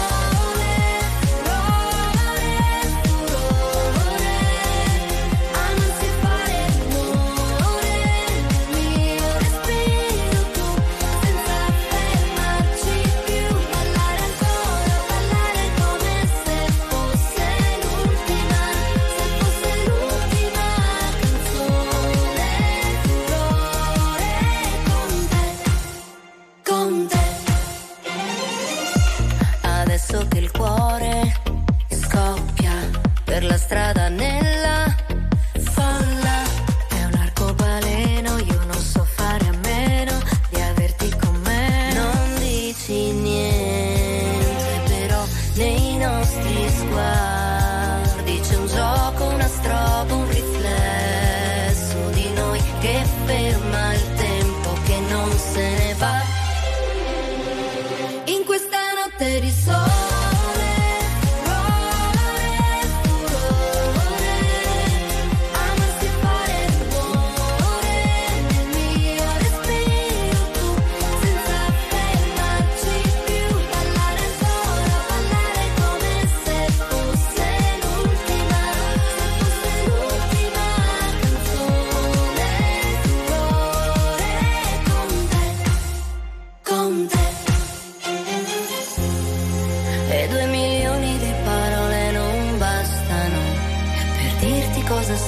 Per la strada nella folla è un arcobaleno, io non so fare a meno di averti con me. Non dici niente, però nei nostri sguardi c'è un gioco, una strobo, un riflesso di noi che ferma il tempo che non se ne va. In questa notte di sole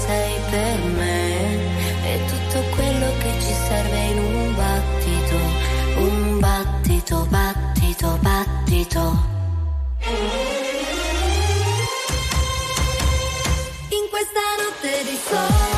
sei per me, e tutto quello che ci serve in un battito, un battito, battito, battito. In questa notte di sole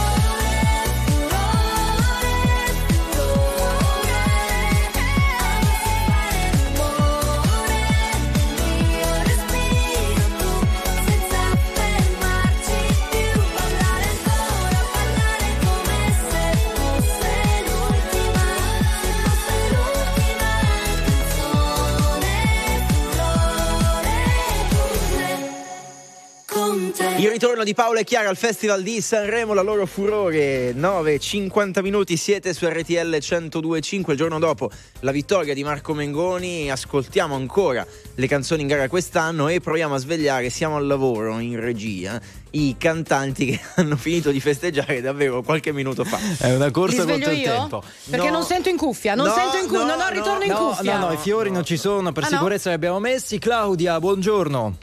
con te. Il ritorno di Paola e Chiara al Festival di Sanremo, la loro Furore. Nove e cinquanta minuti, siete su R T L centodue e cinque. Il giorno dopo la vittoria di Marco Mengoni ascoltiamo ancora le canzoni in gara quest'anno e proviamo a svegliare, siamo al lavoro in regia, i cantanti che hanno finito di festeggiare davvero qualche minuto fa. È una corsa contro il tempo. Perché no, non sento in cuffia, non no, sento in cuffia, no, non ho ritorno no, in cuffia. No, no, no, i fiori non ci sono, per ah, sicurezza no? Li abbiamo messi. Claudia, buongiorno.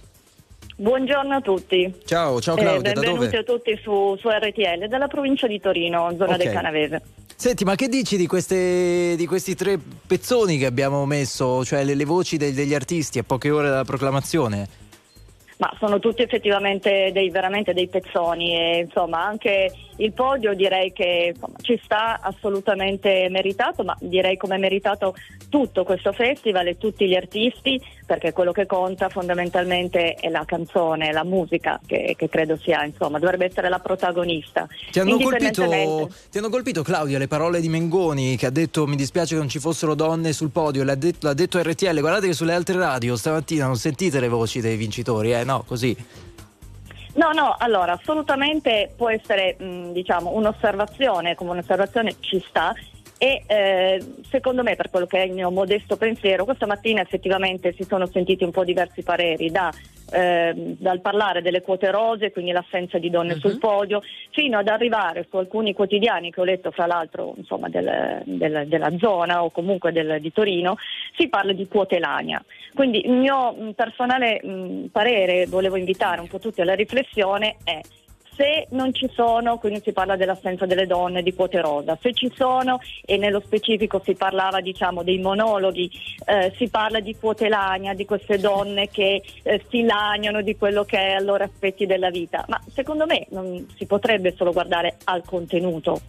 Buongiorno a tutti. Ciao, ciao Claudia, eh, benvenuti da dove? A tutti su, su R T L, dalla provincia di Torino, zona okay. del Canavese. Senti, ma che dici di, queste, di questi tre pezzoni che abbiamo messo, cioè le, le voci dei, degli artisti a poche ore dalla proclamazione? Ma sono tutti effettivamente dei veramente dei pezzoni e insomma anche il podio direi che insomma, ci sta assolutamente meritato, ma direi come è meritato tutto questo festival e tutti gli artisti, perché quello che conta fondamentalmente è la canzone, la musica che, che credo sia insomma dovrebbe essere la protagonista. Ti hanno colpito, ti hanno colpito Claudia le parole di Mengoni che ha detto mi dispiace che non ci fossero donne sul podio, l'ha detto, l'ha detto R T L, guardate che sulle altre radio stamattina non sentite le voci dei vincitori, eh no, così. No, no, allora assolutamente può essere mh, diciamo un'osservazione, come un'osservazione ci sta e eh, secondo me, per quello che è il mio modesto pensiero, questa mattina effettivamente si sono sentiti un po' diversi pareri da eh, dal parlare delle quote rose, quindi l'assenza di donne uh-huh. sul podio, fino ad arrivare su alcuni quotidiani che ho letto, fra l'altro insomma del, del, della zona o comunque del, di Torino, si parla di quote lagna. Quindi il mio personale mh, parere, volevo invitare un po' tutti alla riflessione, è se non ci sono, quindi si parla dell'assenza delle donne di quote rosa, se ci sono e nello specifico si parlava diciamo dei monologhi, eh, si parla di quote lagna, di queste donne che eh, si lagnano di quello che è allora aspetti della vita, ma secondo me non si potrebbe solo guardare al contenuto,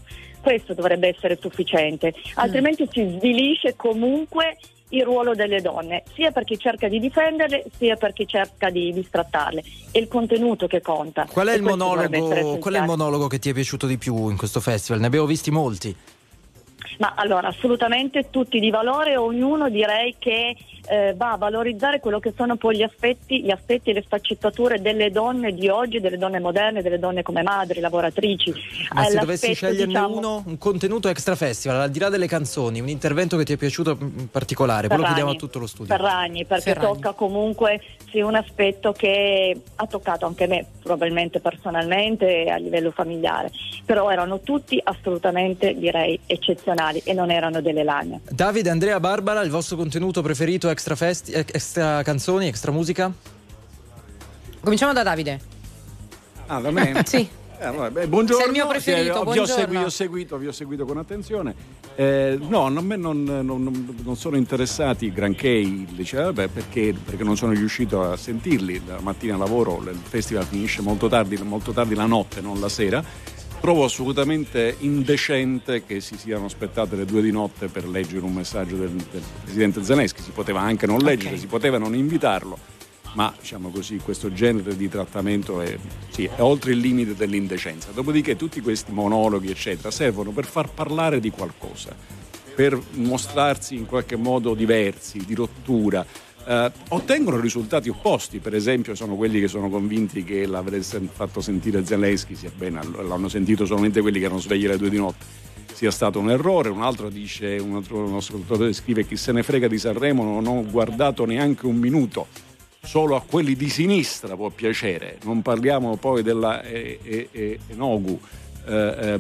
questo dovrebbe essere sufficiente, altrimenti si svilisce comunque il ruolo delle donne, sia per chi cerca di difenderle, sia per chi cerca di distrattarle. È il contenuto che conta. Qual è il monologo, qual è il monologo che ti è piaciuto di più in questo festival? Ne abbiamo visti molti. Ma allora assolutamente tutti di valore, ognuno direi che eh, va a valorizzare quello che sono poi gli aspetti, gli aspetti e le sfaccettature delle donne di oggi, delle donne moderne, delle donne come madri, lavoratrici. Ma eh, se dovessi sceglierne diciamo... uno, un contenuto extra festival, al di là delle canzoni, un intervento che ti è piaciuto in particolare, Ferragni, quello che diamo a tutto lo studio. Ferragni, perché Ferragni. Tocca comunque sì, un aspetto che ha toccato anche me, probabilmente personalmente a livello familiare, però erano tutti assolutamente direi eccezionali e non erano delle lagne. Davide, Andrea, Barbara, il vostro contenuto preferito extra, festi- extra canzoni, extra musica? Cominciamo da Davide. Ah, va bene. Sì. Eh, vabbè, buongiorno. Sei il mio preferito, eh, buongiorno. Vi ho seguito, ho seguito, vi ho seguito con attenzione. Eh, no, non, non, non, non sono interessati granché, diciamo, beh, perché, perché non sono riuscito a sentirli. La mattina lavoro, il festival finisce molto tardi, molto tardi la notte, non la sera. Trovo assolutamente indecente che si siano aspettate le due di notte per leggere un messaggio del, del presidente Zelensky. Si poteva anche non leggere, okay. Si poteva non invitarlo, ma diciamo così questo genere di trattamento è, sì, è oltre il limite dell'indecenza. Dopodiché tutti questi monologhi eccetera servono per far parlare di qualcosa, per mostrarsi in qualche modo diversi, di rottura. Uh, ottengono risultati opposti, per esempio sono quelli che sono convinti che l'avreste fatto sentire Zelensky, sebbene l'hanno sentito solamente quelli che erano svegli alle due di notte, sia stato un errore. Un altro dice, un altro un ascoltatore scrive chi se ne frega di Sanremo, non ho guardato neanche un minuto, solo a quelli di sinistra può piacere, non parliamo poi della eh, eh, eh, Enogu. Eh,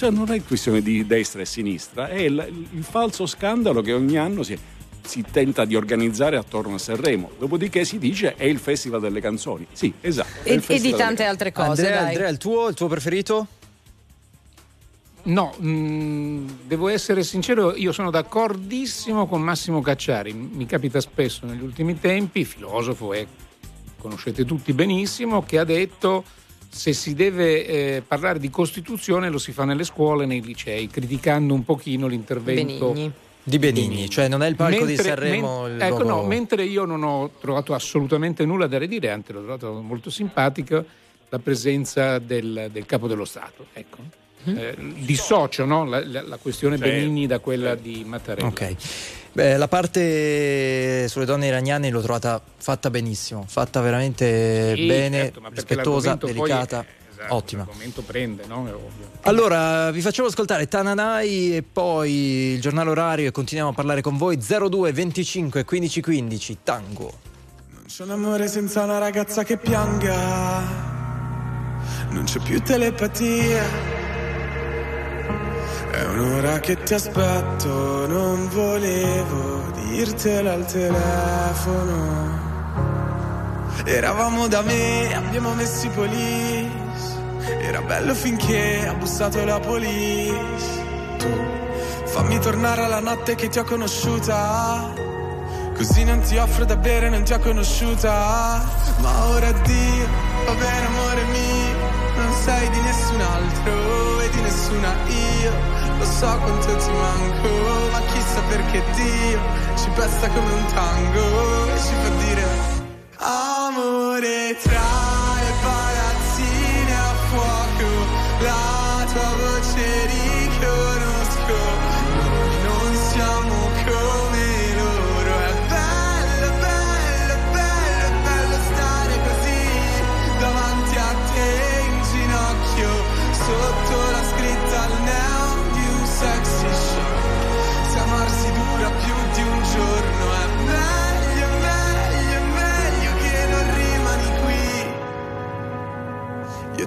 eh, non è questione di destra e sinistra, è il, il falso scandalo che ogni anno si è si tenta di organizzare attorno a Sanremo, dopodiché si dice è il festival delle canzoni. Sì, esatto. E, e di tante altre cose. Andrea, dai. Andrea, il tuo, il tuo preferito? No, mh, devo essere sincero, io sono d'accordissimo con Massimo Cacciari. Mi capita spesso negli ultimi tempi, filosofo e conoscete tutti benissimo, che ha detto se si deve eh, parlare di Costituzione lo si fa nelle scuole, nei licei, criticando un pochino l'intervento Benigni. Di Benigni, Benigni, cioè non è il palco mentre, di Sanremo men- ecco no, mentre io non ho trovato assolutamente nulla da ridire, anzi l'ho trovato molto simpatica la presenza del, del capo dello Stato, ecco. eh, dissocio, no? la, la, la questione cioè, Benigni da quella di Mattarella. Ok. Beh, la parte sulle donne iraniane l'ho trovata fatta benissimo, fatta veramente sì, bene, certo, rispettosa, delicata. Esatto, ottima. L'argomento prende, no? È ovvio. Allora, vi facciamo ascoltare Tananai e poi il giornale orario e continuiamo a parlare con voi. zero due venticinque quindici quindici Tango. Non c'è un amore senza una ragazza che pianga, non c'è più telepatia. È un'ora che ti aspetto, non volevo dirtela al telefono. Eravamo da me, abbiamo messo i police. Era bello finché ha bussato la police. Tu fammi tornare alla notte che ti ho conosciuta, così non ti offro da bere, non ti ho conosciuta. Ma ora addio, va bene amore mio, non sei di nessun altro e di nessuna io. Lo so quanto ti manco, ma chissà perché Dio ci pesta come un tango e ci fa dire amore tra le palazzine a fuoco, la tua voce riconosco, noi non siamo come loro. È bello, bello, bello, bello stare così davanti a te in ginocchio sotto la scritta al neo. Sexy show, se amarsi dura più di un giorno è meglio, meglio, meglio che non rimani qui. Io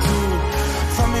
Tu fammi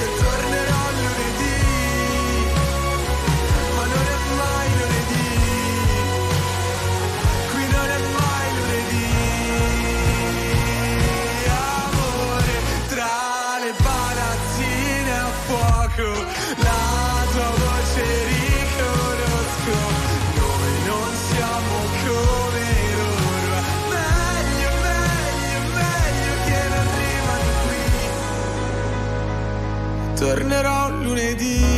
Io tornerò lunedì, ma non è mai lunedì, qui non è mai lunedì. Amore, tra le palazzine a fuoco, la tua voce riconosco, noi non siamo come loro. Meglio, meglio, meglio che non rimani qui. Tornerò lunedì,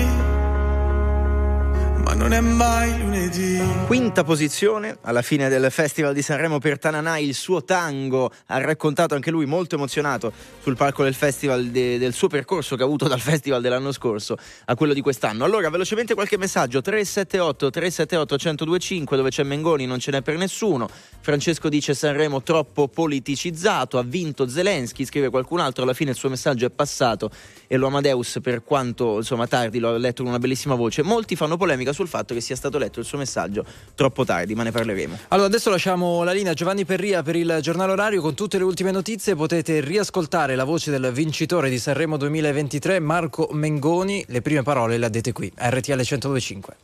ma non è mai lunedì. Quinta posizione alla fine del Festival di Sanremo per Tananai, il suo tango. Ha raccontato anche lui, molto emozionato, sul palco del festival de, del suo percorso che ha avuto dal festival dell'anno scorso a quello di quest'anno. Allora, velocemente qualche messaggio: tre sette otto tre sette otto uno zero due cinque, dove c'è Mengoni, non ce n'è per nessuno. Francesco dice Sanremo troppo politicizzato, ha vinto Zelensky, scrive qualcun altro. Alla fine il suo messaggio è passato e lo Amedeus, per quanto insomma tardi, l'ho letto con una bellissima voce. Molti fanno polemica sul fatto che sia stato letto il suo messaggio troppo tardi, ma ne parleremo. Allora adesso lasciamo la linea Giovanni Perria per il giornale orario con tutte le ultime notizie. Potete riascoltare la voce del vincitore di Sanremo duemilaventitré, Marco Mengoni. Le prime parole le ha dette qui, R T L centodue e cinque.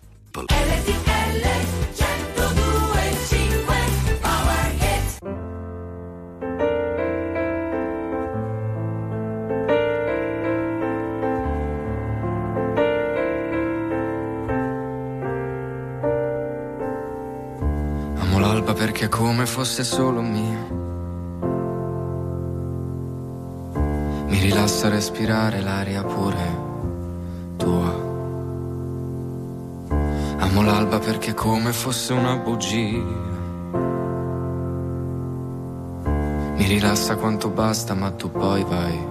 Perché come fosse solo mio, mi rilassa respirare l'aria pure tua. Amo l'alba perché come fosse una bugia, Mi rilassa quanto basta, ma tu poi vai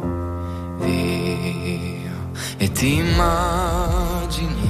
via. E ti immagini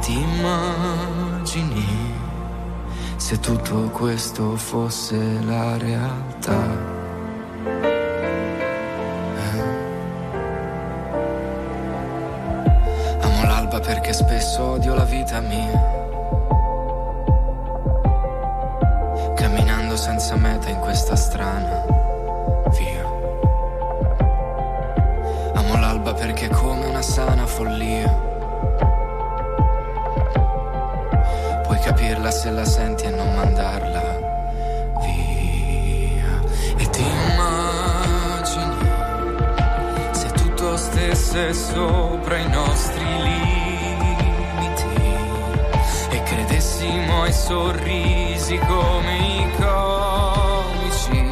Ti immagini se tutto questo fosse la realtà? Perché spesso odio la vita mia, camminando senza meta in questa strana via. Amo l'alba perché è come una sana follia, puoi capirla se la senti e non mandarla via. E ti immagini se tutto stesse sopra i nostri lì ai sorrisi come i comici,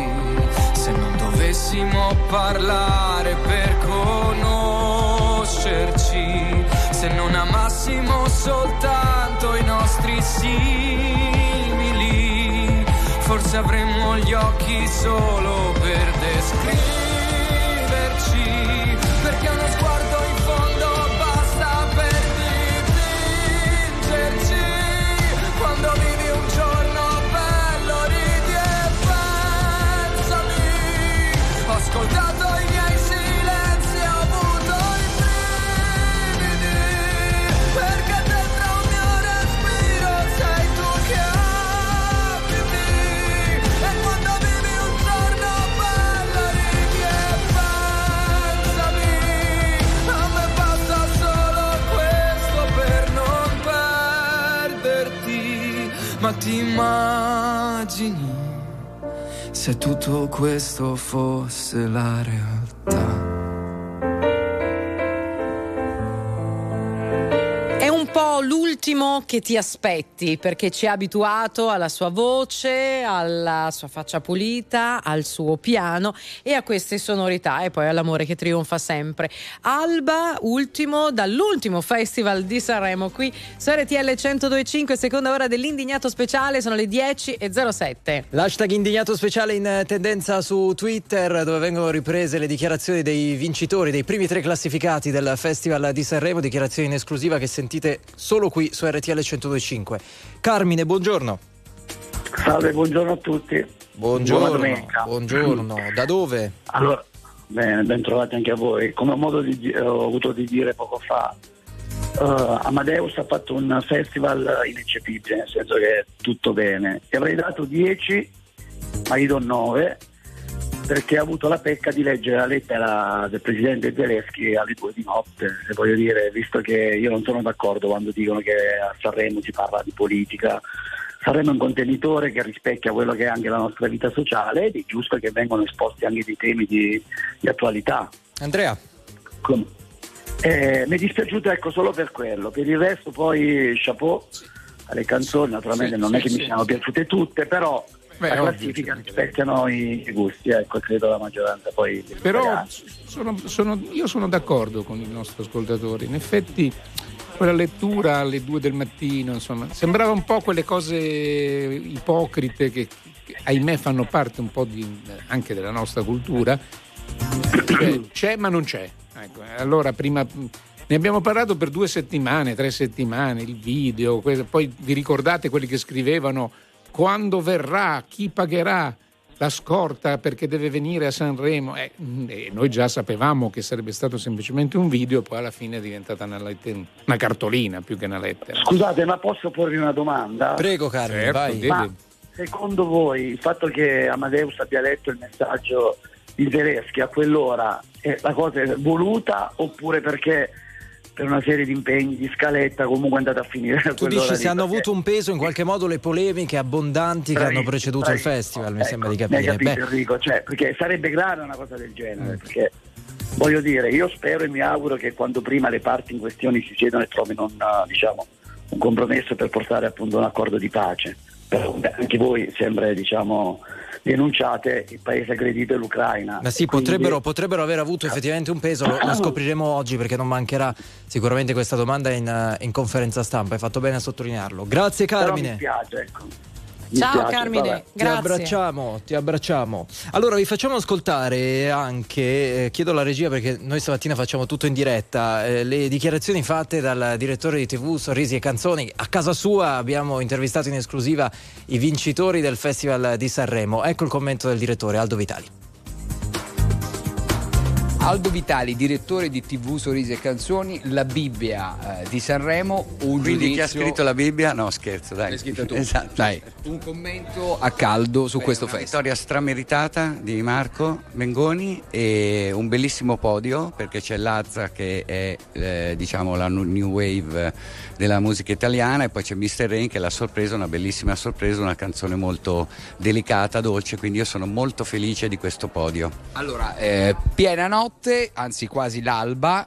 se non dovessimo parlare per conoscerci, se non amassimo soltanto i nostri simili, forse avremmo gli occhi solo per descriverci, perché uno sguardo in fondo basta per dipingerci. Quando vivi un giorno bello, ridi e pensami. Ho ascoltato i miei silenzi, ho avuto i brividi, perché dentro il mio respiro sei tu che abiti. E quando vivi un giorno bello, ridi e pensami. A me basta solo questo per non perderti. Ma ti immagini se tutto questo fosse la realtà? L'ultimo che ti aspetti, perché ci ha abituato alla sua voce, alla sua faccia pulita, al suo piano e a queste sonorità, e poi all'amore che trionfa sempre. Alba, ultimo dall'ultimo Festival di Sanremo, qui su R T L centodue e cinque, seconda ora dell'Indignato Speciale. Sono le dieci e zero sette. L'hashtag Indignato Speciale in tendenza su Twitter, dove vengono riprese le dichiarazioni dei vincitori, dei primi tre classificati del Festival di Sanremo, dichiarazioni in esclusiva che sentite solo qui su R T L centodue e cinque. Carmine, buongiorno. Salve, buongiorno a tutti. Buongiorno. Buongiorno. Da dove? Allora, bene, ben trovati anche a voi. Come ho modo di, eh, ho avuto di dire poco fa, uh, Amedeus ha fatto un festival ineccepibile, nel senso che è tutto bene. Ti avrei dato dieci, ma gli do nove, perché ha avuto la pecca di leggere la lettera del presidente Zelensky alle due di notte. Se voglio dire, visto che io non sono d'accordo quando dicono che a Sanremo si parla di politica, Sanremo è un contenitore che rispecchia quello che è anche la nostra vita sociale, ed è giusto che vengano esposti anche dei temi di, di attualità. Andrea? Eh, mi è dispiaciuto, ecco, solo per quello. Per il resto poi chapeau alle canzoni, naturalmente sì, non sì, è che sì, mi siano sì. piaciute tutte, però... Beh, la classifica rispecchiano i gusti, ecco, credo la maggioranza poi. Però sono, sono, io sono d'accordo con il nostro ascoltatore. In effetti quella lettura alle due del mattino, insomma, sembrava un po' quelle cose ipocrite che, che ahimè fanno parte un po' di, anche della nostra cultura. Cioè, c'è ma non c'è. Ecco, allora prima ne abbiamo parlato per due settimane, tre settimane, il video, questo, poi vi ricordate quelli che scrivevano: quando verrà, chi pagherà la scorta perché deve venire a Sanremo? Eh, eh, noi già sapevamo che sarebbe stato semplicemente un video, poi alla fine è diventata una, letter- una cartolina più che una lettera. Scusate, ma posso porvi una domanda? Prego, Carmine, certo, vai. Ma secondo voi il fatto che Amadeus abbia letto il messaggio di Zelensky a quell'ora, è la cosa voluta, oppure perché per una serie di impegni di scaletta comunque è andata a finire. Tu dici se hanno avuto un peso in qualche modo le polemiche abbondanti bravi, che hanno preceduto bravi. il festival, ecco, mi sembra di capire. Capito, beh. Enrico, cioè, perché sarebbe grave una cosa del genere, mm. perché voglio dire, io spero e mi auguro che quanto prima le parti in questione si siedano e trovino una, diciamo, un compromesso per portare appunto un accordo di pace. Però, beh, anche voi sembra, diciamo, denunciate il paese aggredito e l'Ucraina. Ma sì, quindi... potrebbero, potrebbero aver avuto effettivamente un peso, lo, lo scopriremo oggi perché non mancherà sicuramente questa domanda in, in conferenza stampa, hai fatto bene a sottolinearlo. Grazie Carmine. Però mi piace, ecco. Mi Ciao piace, Carmine, vabbè. grazie. Ti abbracciamo, ti abbracciamo. Allora vi facciamo ascoltare anche, eh, chiedo alla regia perché noi stamattina facciamo tutto in diretta, eh, le dichiarazioni fatte dal direttore di tivù Sorrisi e Canzoni. A casa sua abbiamo intervistato in esclusiva i vincitori del Festival di Sanremo. Ecco il commento del direttore Aldo Vitali. Aldo Vitali, direttore di tivù Sorrisi e Canzoni, la Bibbia eh, di Sanremo. Un Quindi giudizio... chi ha scritto la Bibbia? No, scherzo, dai. L'hai scritta tu. Esatto. Dai. Un commento a caldo su Beh, questo festival. Una vittoria strameritata di Marco Mengoni e un bellissimo podio perché c'è Lazza che è eh, diciamo la new wave della musica italiana e poi c'è mister Rain che l'ha sorpresa, una bellissima sorpresa, una canzone molto delicata, dolce, quindi io sono molto felice di questo podio. Allora, eh, piena notte. Anzi quasi l'alba,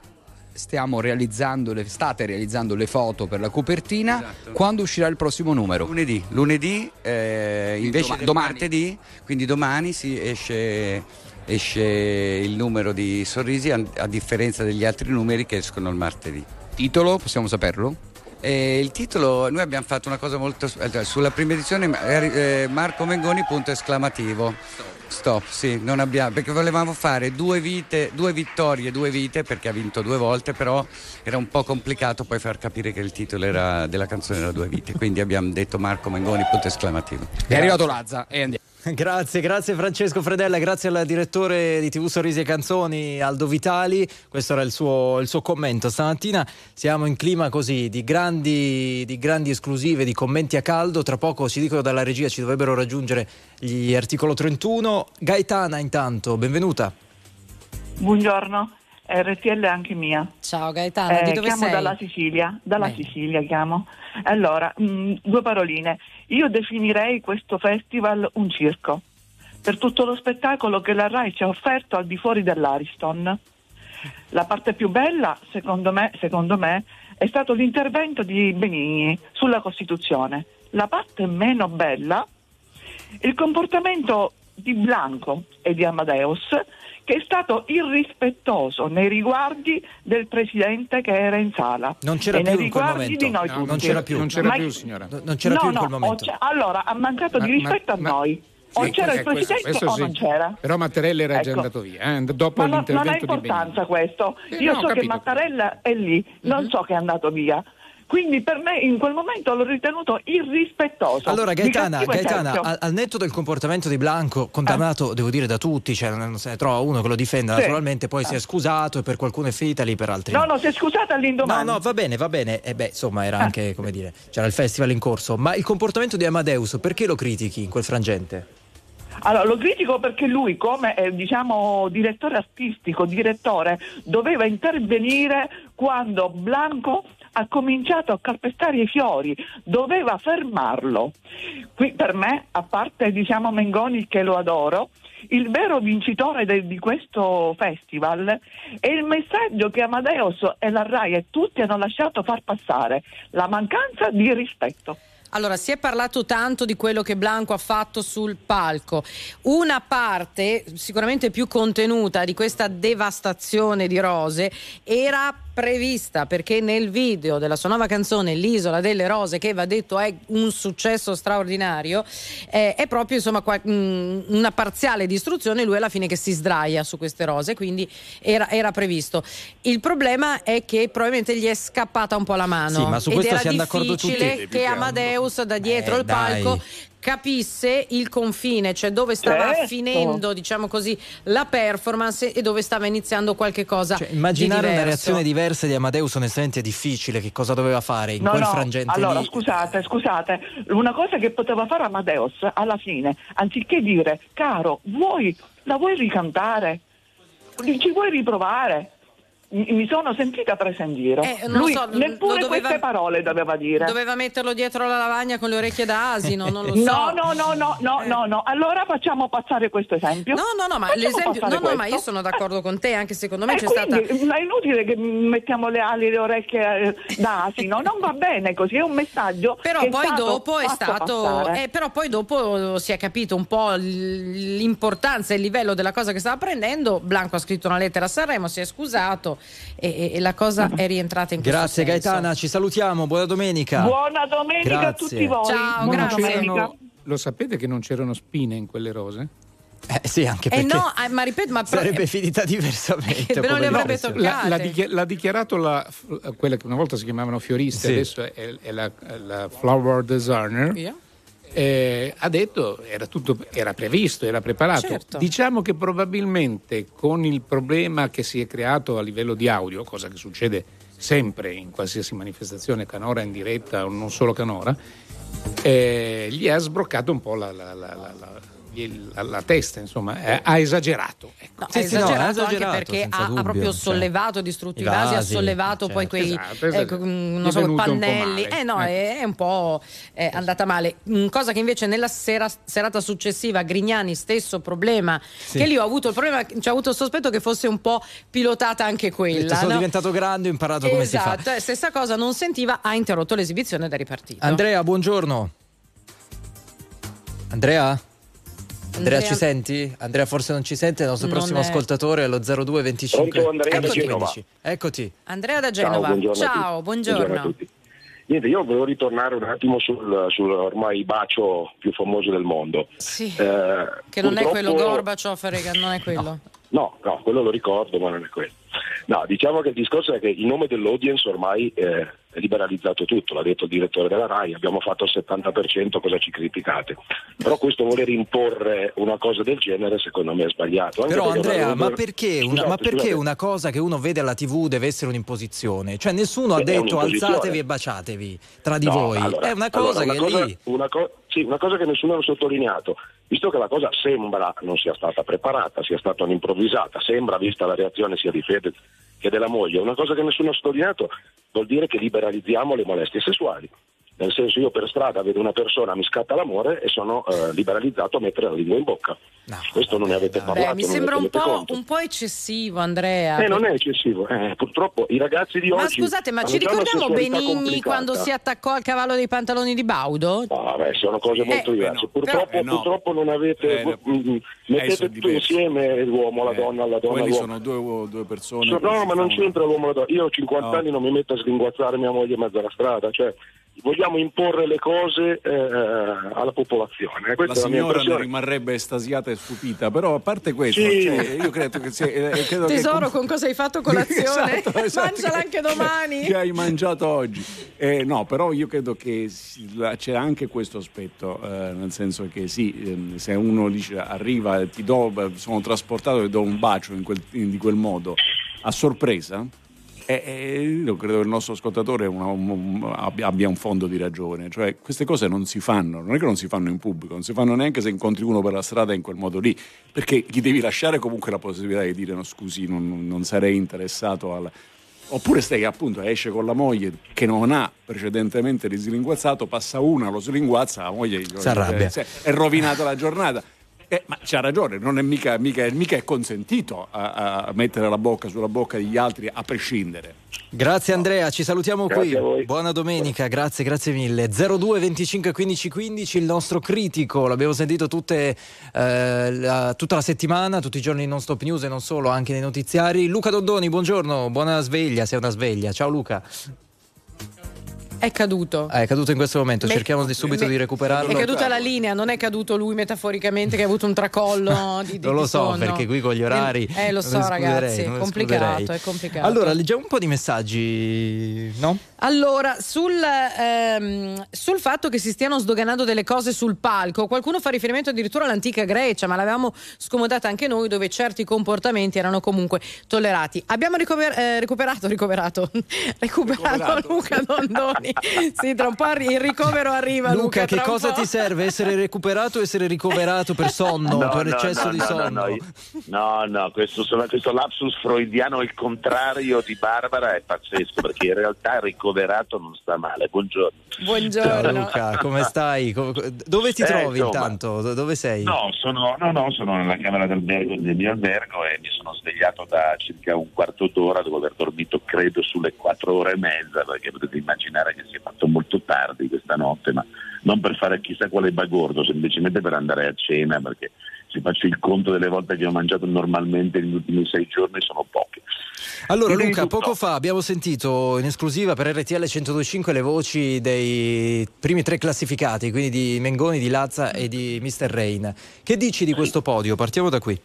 stiamo realizzando le, state realizzando le foto per la copertina. Esatto. Quando uscirà il prossimo numero? Lunedì, lunedì eh, invece do martedì, quindi domani si esce, esce il numero di Sorrisi a, a differenza degli altri numeri che escono il martedì. Titolo, possiamo saperlo? Eh, il titolo, noi abbiamo fatto una cosa molto eh, sulla prima edizione eh, Marco Mengoni punto esclamativo stop, sì, non abbiamo, perché volevamo fare due vite, due vittorie, due vite perché ha vinto due volte, però era un po' complicato poi far capire che il titolo era, della canzone era due vite, quindi abbiamo detto Marco Mengoni punto esclamativo. È arrivato Lazza e andiamo. Grazie, grazie Francesco Fredella, grazie al direttore di tivù Sorrisi e Canzoni Aldo Vitali, questo era il suo, il suo commento. Stamattina siamo in clima così di grandi, di grandi esclusive, di commenti a caldo, tra poco ci dicono dalla regia ci dovrebbero raggiungere gli articolo trentuno. Gaetana intanto, benvenuta. Buongiorno, R T L è anche mia. Ciao Gaetana, eh, di dove chiamo sei? Dalla Sicilia, dalla Beh. Sicilia chiamo. Allora, mh, due paroline. Io definirei questo festival un circo, per tutto lo spettacolo che la Rai ci ha offerto al di fuori dell'Ariston. La parte più bella, secondo me, secondo me, è stato l'intervento di Benigni sulla Costituzione. La parte meno bella, il comportamento di Blanco e di Amedeus, che è stato irrispettoso nei riguardi del presidente che era in sala. Non c'era e più nei in quel momento. Di noi no, non c'era più, non c'era ma... più signora. No, non c'era no, più in quel no, momento. Allora ha mancato ma, di rispetto ma, a ma... noi. O sì, c'era il presidente questo, questo o sì. non c'era. Però Mattarella era ecco. già andato via eh, dopo ma no, l'intervento di Benigni. Non ha importanza questo. Eh, Io no, so capito. che Mattarella è lì, non mm-hmm. so che è andato via. Quindi per me in quel momento l'ho ritenuto irrispettoso. Allora Gaetana, Gaetana al, al netto del comportamento di Blanco, condannato eh. devo dire da tutti, cioè non se ne trova uno che lo difenda sì. naturalmente, poi eh. si è scusato e per qualcuno è finita lì, per altri no, no, si è scusata all'indomani. No, no, va bene, va bene, e beh insomma era eh. anche, come dire, c'era il festival in corso, ma il comportamento di Amedeus perché lo critichi in quel frangente? Allora lo critico perché lui come eh, diciamo direttore artistico, direttore, doveva intervenire quando Blanco ha cominciato a calpestare i fiori, doveva fermarlo. Qui per me, a parte diciamo Mengoni che lo adoro, il vero vincitore de- di questo festival è il messaggio che Amedeus e la Rai e tutti hanno lasciato far passare, la mancanza di rispetto. Allora, si è parlato tanto di quello che Blanco ha fatto sul palco. Una parte, sicuramente più contenuta, di questa devastazione di rose era prevista perché nel video della sua nuova canzone L'Isola delle Rose, che va detto è un successo straordinario, eh, è proprio insomma qua, mh, una parziale distruzione, lui alla fine che si sdraia su queste rose, quindi era, era previsto. Il problema è che probabilmente gli è scappata un po' la mano. Sì, ma su questo siamo d'accordo tutti. Ed era difficile che Amedeus da dietro eh, il dai. palco capisse il confine, cioè dove stava certo. finendo, diciamo così, la performance e dove stava iniziando qualche cosa. Cioè, immaginare di una reazione diversa di Amedeus onestamente è difficile, che cosa doveva fare in no, quel no. frangente allora, lì? Scusate, scusate, una cosa che poteva fare Amedeus alla fine, anziché dire caro, vuoi la vuoi ricantare? Ci vuoi riprovare? mi sono sentita presa in giro. Eh, non Lui so, neppure doveva, queste parole doveva dire. Doveva metterlo dietro la lavagna con le orecchie da asino, non lo so. No, no, no, no, no, eh. no, no. Allora facciamo passare questo esempio. No, no, no, ma facciamo l'esempio no, no, ma io sono d'accordo eh. con te, anche secondo me eh, c'è quindi, stata. È inutile che mettiamo le ali e le orecchie da asino, non va bene così, è un messaggio. Però che poi è stato dopo è stato eh, però poi dopo si è capito un po' l'importanza e il livello della cosa che stava prendendo. Blanco ha scritto una lettera a Sanremo, si è scusato. E, e la cosa è rientrata in questo grazie senso. Gaetana, ci salutiamo, buona domenica. Buona domenica grazie. A tutti voi. Ciao, buona domenica. Lo sapete che non c'erano spine in quelle rose? Eh sì, anche perché eh no, ma ripeto, ma sarebbe proprio... finita diversamente. Però non le avrebbe toccate. L'ha la, la dichiarato la, quella che una volta si chiamavano fioriste, sì. adesso è, è, la, è la flower designer. Yeah. Eh, ha detto era tutto era previsto, era preparato, certo. Diciamo che probabilmente con il problema che si è creato a livello di audio, cosa che succede sempre in qualsiasi manifestazione canora in diretta o non solo canora, eh, gli ha sbroccato un po' la, la, la, la, la La, la testa, insomma, eh, ha esagerato, ecco. no, sì, esagerato, no, ha esagerato anche perché ha, dubbio, ha proprio sollevato, cioè, distrutto i vasi, ha sollevato, certo, poi quei esatto, esatto. Eh, non so, pannelli, eh no, eh. è un po' è andata male. Cosa che invece nella sera, serata successiva Grignani stesso problema, sì. che lì ho avuto il problema, cioè ho avuto il sospetto che fosse un po' pilotata anche quella. Sono no? diventato grande, ho imparato come esatto, si fa. Esatto, stessa cosa, non sentiva, ha interrotto l'esibizione ed è ripartito. Andrea, buongiorno. Andrea? Andrea, Andrea, ci senti? Andrea forse non ci sente, il nostro non prossimo è... ascoltatore è lo zero due venticinque. Pronto, Andrea da Genova. Eccoti. Andrea da Genova. Ciao, buongiorno. Ciao, buongiorno. Buongiorno a tutti. Niente, io volevo ritornare un attimo sul, sul ormai bacio più famoso del mondo. Sì, eh, che non purtroppo... è quello Gorbaciov, rega, non è quello. No. no, no, quello lo ricordo, ma non è quello. No, diciamo che il discorso è che in nome dell'audience ormai eh, è liberalizzato tutto, l'ha detto il direttore della RAI, abbiamo fatto il settanta per cento, cosa ci criticate? Però questo voler imporre una cosa del genere secondo me è sbagliato. Anche però Andrea, ma perché, una, scusate, ma perché scusate. una cosa che uno vede alla tivù deve essere un'imposizione? Cioè nessuno ha detto alzatevi e baciatevi tra di no, voi, allora, è una cosa allora, una che cosa, è lì. Una co- sì, una cosa che nessuno ha sottolineato, visto che la cosa sembra non sia stata preparata, sia stata un'improvvisata, sembra, vista la reazione sia di Fedez che della moglie, una cosa che nessuno ha sottolineato vuol dire che liberalizziamo le molestie sessuali, nel senso io per strada vedo una persona, mi scatta l'amore e sono eh, liberalizzato a mettere la lingua in bocca. No, questo non ne avete no, parlato. Beh, mi sembra un po', un po' eccessivo, Andrea. Eh, non è eccessivo, eh, purtroppo i ragazzi di ma oggi. Ma scusate, ma ci ricordiamo Benigni complicata. Quando si attaccò al cavallo dei pantaloni di Baudo? Ah, beh, sono cose molto eh, diverse. No, purtroppo, però, eh, no. purtroppo non avete. Eh, no. mh, mettete eh, tutto insieme l'uomo, la eh, donna, la donna. Quelli l'uomo. Sono due, due persone. So, no, ma non c'entra l'uomo e la donna. Io ho cinquanta no. anni, non mi metto a slinguazzare mia moglie in mezzo alla strada, cioè. Vogliamo imporre le cose eh, alla popolazione. Questa la signora la rimarrebbe estasiata e stupita, però a parte questo, sì. cioè, io credo che sia, eh, credo tesoro che con... con cosa hai fatto colazione? esatto, esatto, mangiala anche domani. Che hai mangiato oggi? Eh, no, però io credo che c'è anche questo aspetto, eh, nel senso che sì, se uno dice arriva, ti do, sono trasportato e do un bacio in quel, in, di quel modo a sorpresa. Eh, eh, io credo che il nostro ascoltatore una, um, abbia un fondo di ragione, cioè queste cose non si fanno, non è che non si fanno in pubblico, non si fanno neanche se incontri uno per la strada in quel modo lì, perché gli devi lasciare comunque la possibilità di dire no scusi non, non sarei interessato al... oppure stai che appunto esce con la moglie che non ha precedentemente rislinguazzato, passa una, lo slinguazza, la moglie gli... s'arrabbia, cioè, è rovinata la giornata. Eh, ma c'ha ragione, non è mica, mica, mica è consentito a, a mettere la bocca sulla bocca degli altri a prescindere. Grazie Andrea, ci salutiamo grazie qui. Buona domenica, grazie, grazie mille. zero due venticinque quindici quindici, il nostro critico, l'abbiamo sentito tutte, eh, la, tutta la settimana, tutti i giorni in Non Stop News e non solo, anche nei notiziari. Luca Dondoni, buongiorno, buona sveglia, sei una sveglia. Ciao Luca. È caduto. Ah, è caduto in questo momento, cerchiamo di subito me, di recuperarlo. È caduta la linea, non è caduto lui metaforicamente che ha avuto un tracollo di, di, non lo so, sonno. Perché qui con gli orari. Eh, eh lo so ragazzi, è complicato, è complicato. Allora, leggiamo un po' di messaggi, no? Allora, sul, ehm, sul fatto che si stiano sdoganando delle cose sul palco, qualcuno fa riferimento addirittura all'antica Grecia, ma l'avevamo scomodata anche noi, dove certi comportamenti erano comunque tollerati. Abbiamo ricover- eh, recuperato, ricoverato, recuperato, recuperato Luca Dondoni. Mengoni. Sì, tra un po' arri- il ricovero arriva. Luca, Luca che cosa ti serve? Essere recuperato o essere ricoverato per sonno, no, per no, eccesso no, di no, sonno? No, no, no questo, questo lapsus freudiano al contrario di Barbara è pazzesco, perché in realtà ricoverato non sta male. Buongiorno. Buongiorno. Ciao Luca, come stai? Dove ti eh, trovi insomma, intanto? Dove sei? No, sono, no, no, sono nella camera d'albergo del mio albergo e mi sono svegliato da circa un quarto d'ora, dopo aver dormito credo sulle quattro ore e mezza, perché potete immaginare che si è fatto molto tardi questa notte, ma non per fare chissà quale bagordo, semplicemente per andare a cena, perché se faccio il conto delle volte che ho mangiato normalmente negli ultimi sei giorni sono poche. Allora e Luca, poco fa abbiamo sentito in esclusiva per R T L centodue e cinque le voci dei primi tre classificati, quindi di Mengoni, di Lazza e di mister Rain. Che dici di questo podio? Partiamo da qui.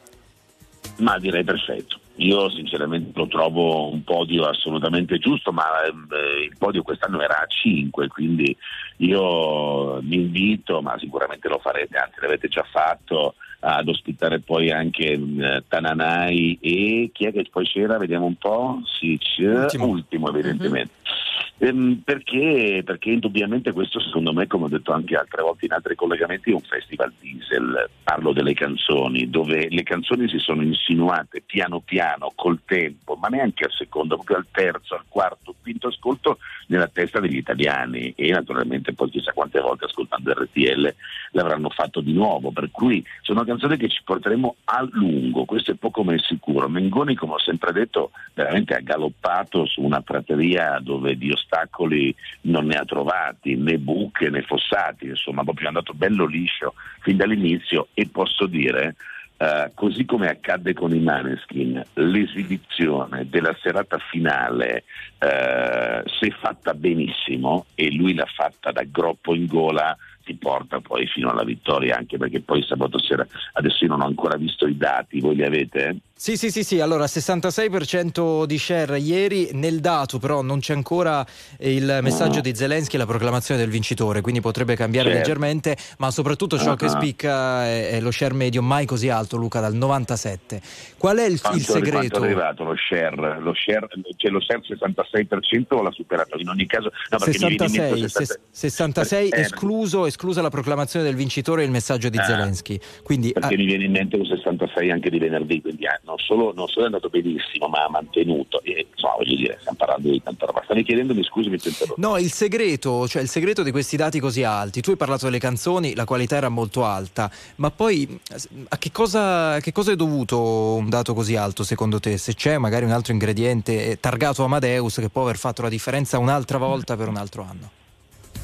Ma direi perfetto. Io sinceramente lo trovo un podio assolutamente giusto, ma eh, il podio quest'anno era a cinque, quindi io mi invito, ma sicuramente lo farete, anzi l'avete già fatto, ad ospitare poi anche eh, Tananai e chi è che poi c'era? Vediamo un po', sì, ultimo. ultimo evidentemente. Mm-hmm. ehm, perché, perché indubbiamente questo secondo me, come ho detto anche altre volte in altri collegamenti, è un festival diesel, parlo delle canzoni, dove le canzoni si sono insinuate piano piano col tempo, ma neanche al secondo, proprio al terzo, al quarto, quinto ascolto nella testa degli italiani, e naturalmente poi chissà quante volte ascoltando R T L l'avranno fatto di nuovo, per cui sono canzoni che ci porteremo a lungo, questo è poco ma è sicuro. Mengoni, come ho sempre detto, veramente ha galoppato su una prateria dove di ostacoli non ne ha trovati, né buche né fossati, insomma proprio è andato bello liscio fin dall'inizio, e posso dire Uh, così come accadde con i Maneskin, l'esibizione della serata finale uh, se fatta benissimo, e lui l'ha fatta da groppo in gola, ti porta poi fino alla vittoria, anche perché poi sabato sera, adesso io non ho ancora visto i dati, voi li avete? Sì, sì, sì, sì, allora sessantasei per cento di share ieri, nel dato però non c'è ancora il messaggio uh-huh. di Zelensky e la proclamazione del vincitore, quindi potrebbe cambiare certo. leggermente, ma soprattutto ciò uh-huh. che spicca è, è lo share medio mai così alto, Luca, dal novantasette. Qual è il, quanto, il segreto? Quanto è arrivato lo share? Lo share, cioè lo share sessantasei per cento o l'ha superato? In ogni caso no, sessantasei, sessantasei eh, escluso esclusa la proclamazione del vincitore e il messaggio di ah, Zelensky. Quindi, perché ah, mi viene in mente un sessantasei anche di venerdì, quindi ah, non, solo, non solo è andato benissimo, ma ha mantenuto. E, insomma, voglio dire, stiamo parlando di tanta roba. Stavi chiedendomi, scusami, ti ho interrotto. No, il segreto, cioè il segreto di questi dati così alti. Tu hai parlato delle canzoni, la qualità era molto alta, ma poi a che cosa, a che cosa è dovuto un dato così alto secondo te? Se c'è magari un altro ingrediente targato Amadeus che può aver fatto la differenza un'altra volta per un altro anno?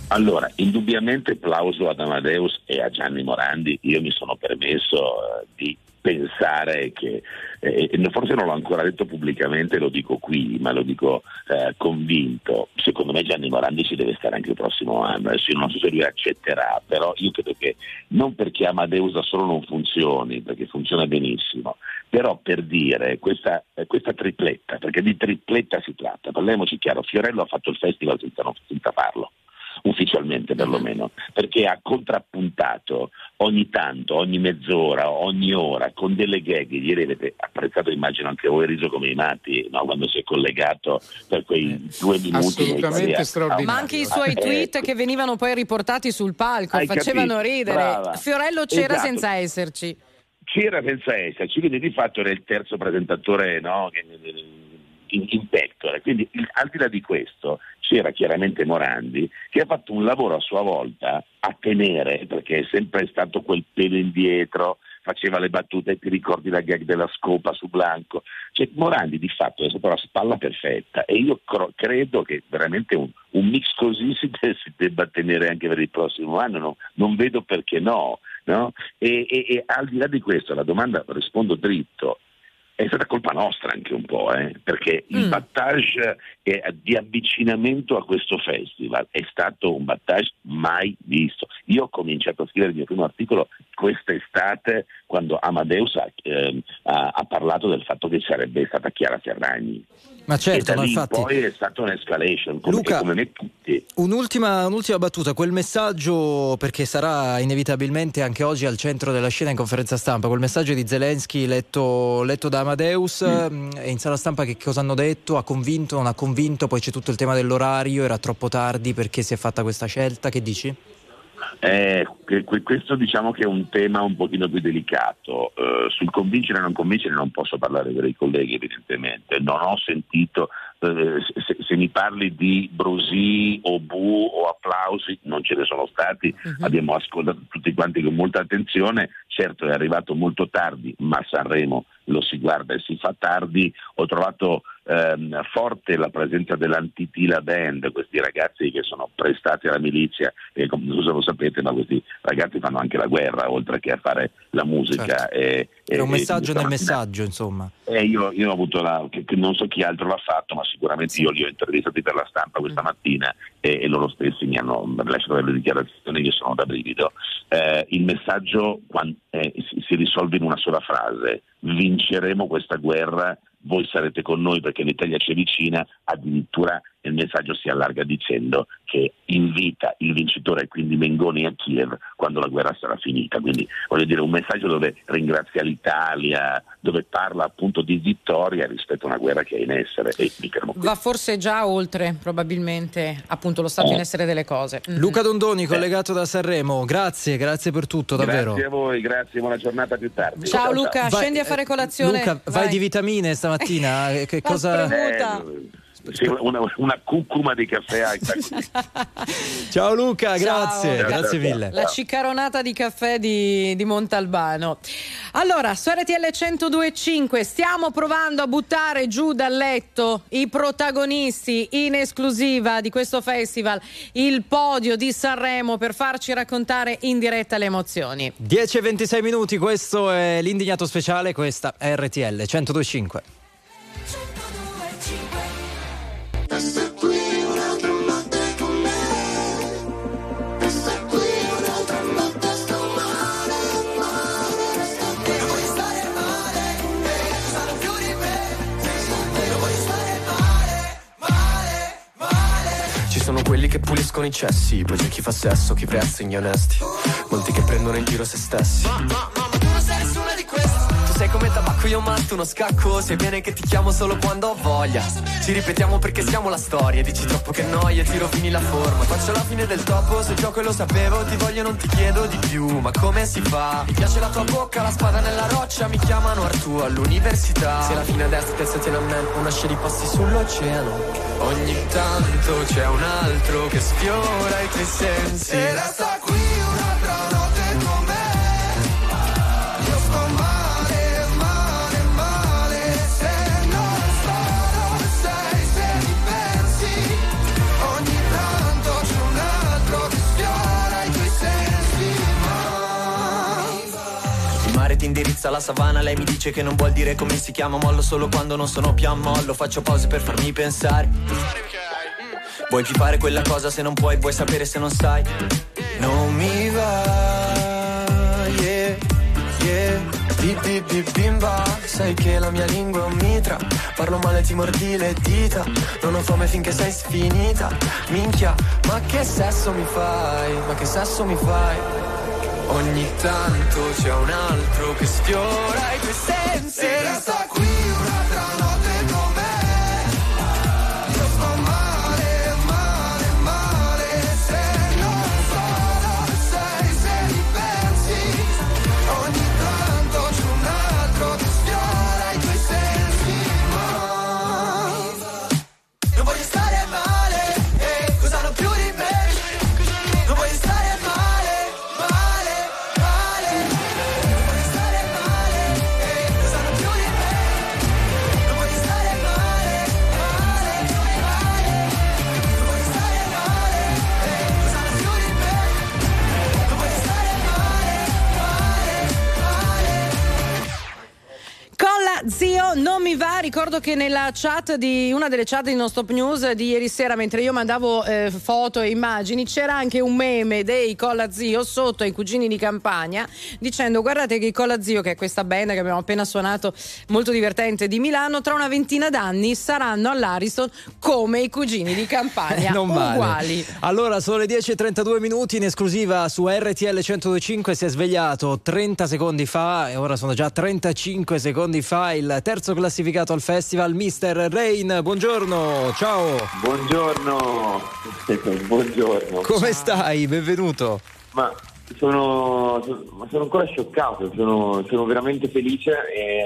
Allora, indubbiamente plauso ad Amadeus e a Gianni Morandi. Io mi sono permesso eh, di pensare che, eh, forse non l'ho ancora detto pubblicamente, lo dico qui, ma lo dico eh, convinto, secondo me Gianni Morandi ci deve stare anche il prossimo anno, adesso io non so se lui accetterà, però io credo che non perché Amadeus da solo non funzioni, perché funziona benissimo, però per dire questa, eh, questa tripletta, perché di tripletta si tratta, parliamoci chiaro, Fiorello ha fatto il festival senza, non, senza farlo, ufficialmente perlomeno, perché ha contrappuntato ogni tanto, ogni mezz'ora, ogni ora con delle gag, ieri avete apprezzato, immagino anche voi, riso come i matti, no? Quando si è collegato per quei due minuti assolutamente straordinario, ma anche i suoi tweet eh, che venivano poi riportati sul palco facevano capito? ridere. Brava. Fiorello c'era esatto. senza esserci c'era senza esserci, quindi di fatto era il terzo presentatore, no? che In, in pectora, quindi il, al di là di questo c'era chiaramente Morandi che ha fatto un lavoro a sua volta a tenere, perché è sempre stato quel pelo indietro, faceva le battute, ti ricordi la gag della scopa su Blanco, cioè Morandi di fatto è stata la spalla perfetta, e io cro- credo che veramente un, un mix così si, de- si debba tenere anche per il prossimo anno, no? Non vedo perché no, no? E, e, e al di là di questo la domanda, rispondo dritto, è stata colpa nostra anche un po', eh? perché mm. il battage eh, di avvicinamento a questo festival è stato un battage mai visto. Io ho cominciato a scrivere il mio primo articolo quest'estate, quando Amadeus ha, eh, ha, ha parlato del fatto che sarebbe stata Chiara Ferragni. Ma certo, e da lì ma infatti... poi è stata un'escalation, come, Luca, come me tutti. Un'ultima, un'ultima battuta, quel messaggio, perché sarà inevitabilmente anche oggi al centro della scena in conferenza stampa, quel messaggio di Zelensky letto, letto da Amedeus, mm. e in sala stampa che cosa hanno detto? Ha convinto, non ha convinto? Poi c'è tutto il tema dell'orario, era troppo tardi perché si è fatta questa scelta, che dici? Eh, questo diciamo che è un tema un pochino più delicato, eh, sul convincere e non convincere non posso parlare per i colleghi, evidentemente non ho sentito, eh, se, se mi parli di brusì o bu o applausi non ce ne sono stati, uh-huh. abbiamo ascoltato tutti quanti con molta attenzione, certo è arrivato molto tardi, ma Sanremo lo si guarda e si fa tardi. Ho trovato ehm, forte la presenza dell'Antitila Band, questi ragazzi che sono prestati alla milizia e come non so se lo sapete, ma questi ragazzi fanno anche la guerra oltre che a fare la musica. Certo. E, è un e, messaggio e, nel messaggio, insomma. E io, io ho avuto la, che, che non so chi altro l'ha fatto, ma sicuramente sì. Io li ho intervistati per la stampa questa mm. mattina e, e loro stessi mi hanno lasciato delle dichiarazioni che sono da brivido. Eh, il messaggio quando, eh, si, si risolve in una sola frase: vinceremo questa guerra, voi sarete con noi perché l'Italia c'è vicina. Addirittura il messaggio si allarga dicendo che invita il vincitore, quindi Mengoni, a Kiev quando la guerra sarà finita. Quindi voglio dire, un messaggio dove ringrazia l'Italia, dove parla appunto di vittoria rispetto a una guerra che è in essere e va forse già oltre, probabilmente, appunto lo stato eh. in essere delle cose. Mm. Luca Dondoni, collegato eh. da Sanremo, grazie, grazie per tutto davvero. Grazie a voi, grazie, buona giornata, più tardi. Ciao, ciao Luca, ciao. Vai, scendi a fare colazione. Luca, vai, vai di vitamine stamattina, che cosa... Una, una cucuma di caffè. Ciao Luca, grazie. Ciao, grazie mille. La cicaronata di caffè di, di Montalbano. Allora, su R T L cento due e cinque stiamo provando a buttare giù dal letto i protagonisti in esclusiva di questo festival, il podio di Sanremo, per farci raccontare in diretta le emozioni. dieci e ventisei minuti, questo è l'Indignato Speciale, questa è R T L cento due e cinque. Sta qui un'altra notte con me, sta qui un'altra notte, sto male, male, io non voglio stare male, sarò più di me, io non voglio stare male, male, male. Ci sono quelli che puliscono i cessi, poi c'è chi fa sesso, chi prezza gli onesti, molti che prendono in giro se stessi. Ma, ma, ma, ma tu non sei nessuna di queste. Sei come tabacco, io matto uno scacco. Sei bene che ti chiamo solo quando ho voglia. Ci ripetiamo perché siamo la storia. Dici troppo che noia, ti rovini la forma. Faccio la fine del topo, se gioco e lo sapevo. Ti voglio, non ti chiedo di più. Ma come si fa? Mi piace la tua bocca, la spada nella roccia. Mi chiamano Artù all'università. Se la fine a destra, pensate a me. Una scia di passi sull'oceano. Ogni tanto c'è un altro che sfiora i tuoi sensi. E resta qui un'altra notte con me. Ti indirizza la savana, lei mi dice che non vuol dire come si chiama. Mollo solo quando non sono più a mollo. Faccio pause per farmi pensare. Vuoi più fare quella cosa se non puoi, vuoi sapere se non sai. Non mi va, yeah, yeah. Bip bip bip bimba, sai che la mia lingua è un mitra. Parlo male, ti mordi le dita. Non ho fame finché sei sfinita. Minchia, ma che sesso mi fai, ma che sesso mi fai. Ogni tanto c'è un altro che sfiora i tuoi sensi. E resta qui un'altra notte con me. Io sto male, male, male. Se non sono sei, se li pensi. Ogni tanto c'è un altro che sfiora i tuoi sensi. Ma non voglio stare male, eh, cos'hanno più di me. Non voglio stare male. non mi va. Ricordo che nella chat di una delle chat di Non Stop News di ieri sera, mentre io mandavo eh, foto e immagini, c'era anche un meme dei Colla Zio sotto ai Cugini di Campagna dicendo: guardate che i Colla Zio, che è questa band che abbiamo appena suonato, molto divertente, di Milano, tra una ventina d'anni saranno all'Ariston come i Cugini di Campagna. Non uguali. Male. Allora sono le dieci e trentadue minuti, in esclusiva su R T L centodue e cinque. Si è svegliato trenta secondi fa e ora sono già trentacinque secondi fa il terzo classificato al festival, mister Rain. Buongiorno, ciao. Buongiorno. Buongiorno. Come ciao. Stai? Benvenuto. Ma sono, sono, sono ancora scioccato, sono, sono veramente felice e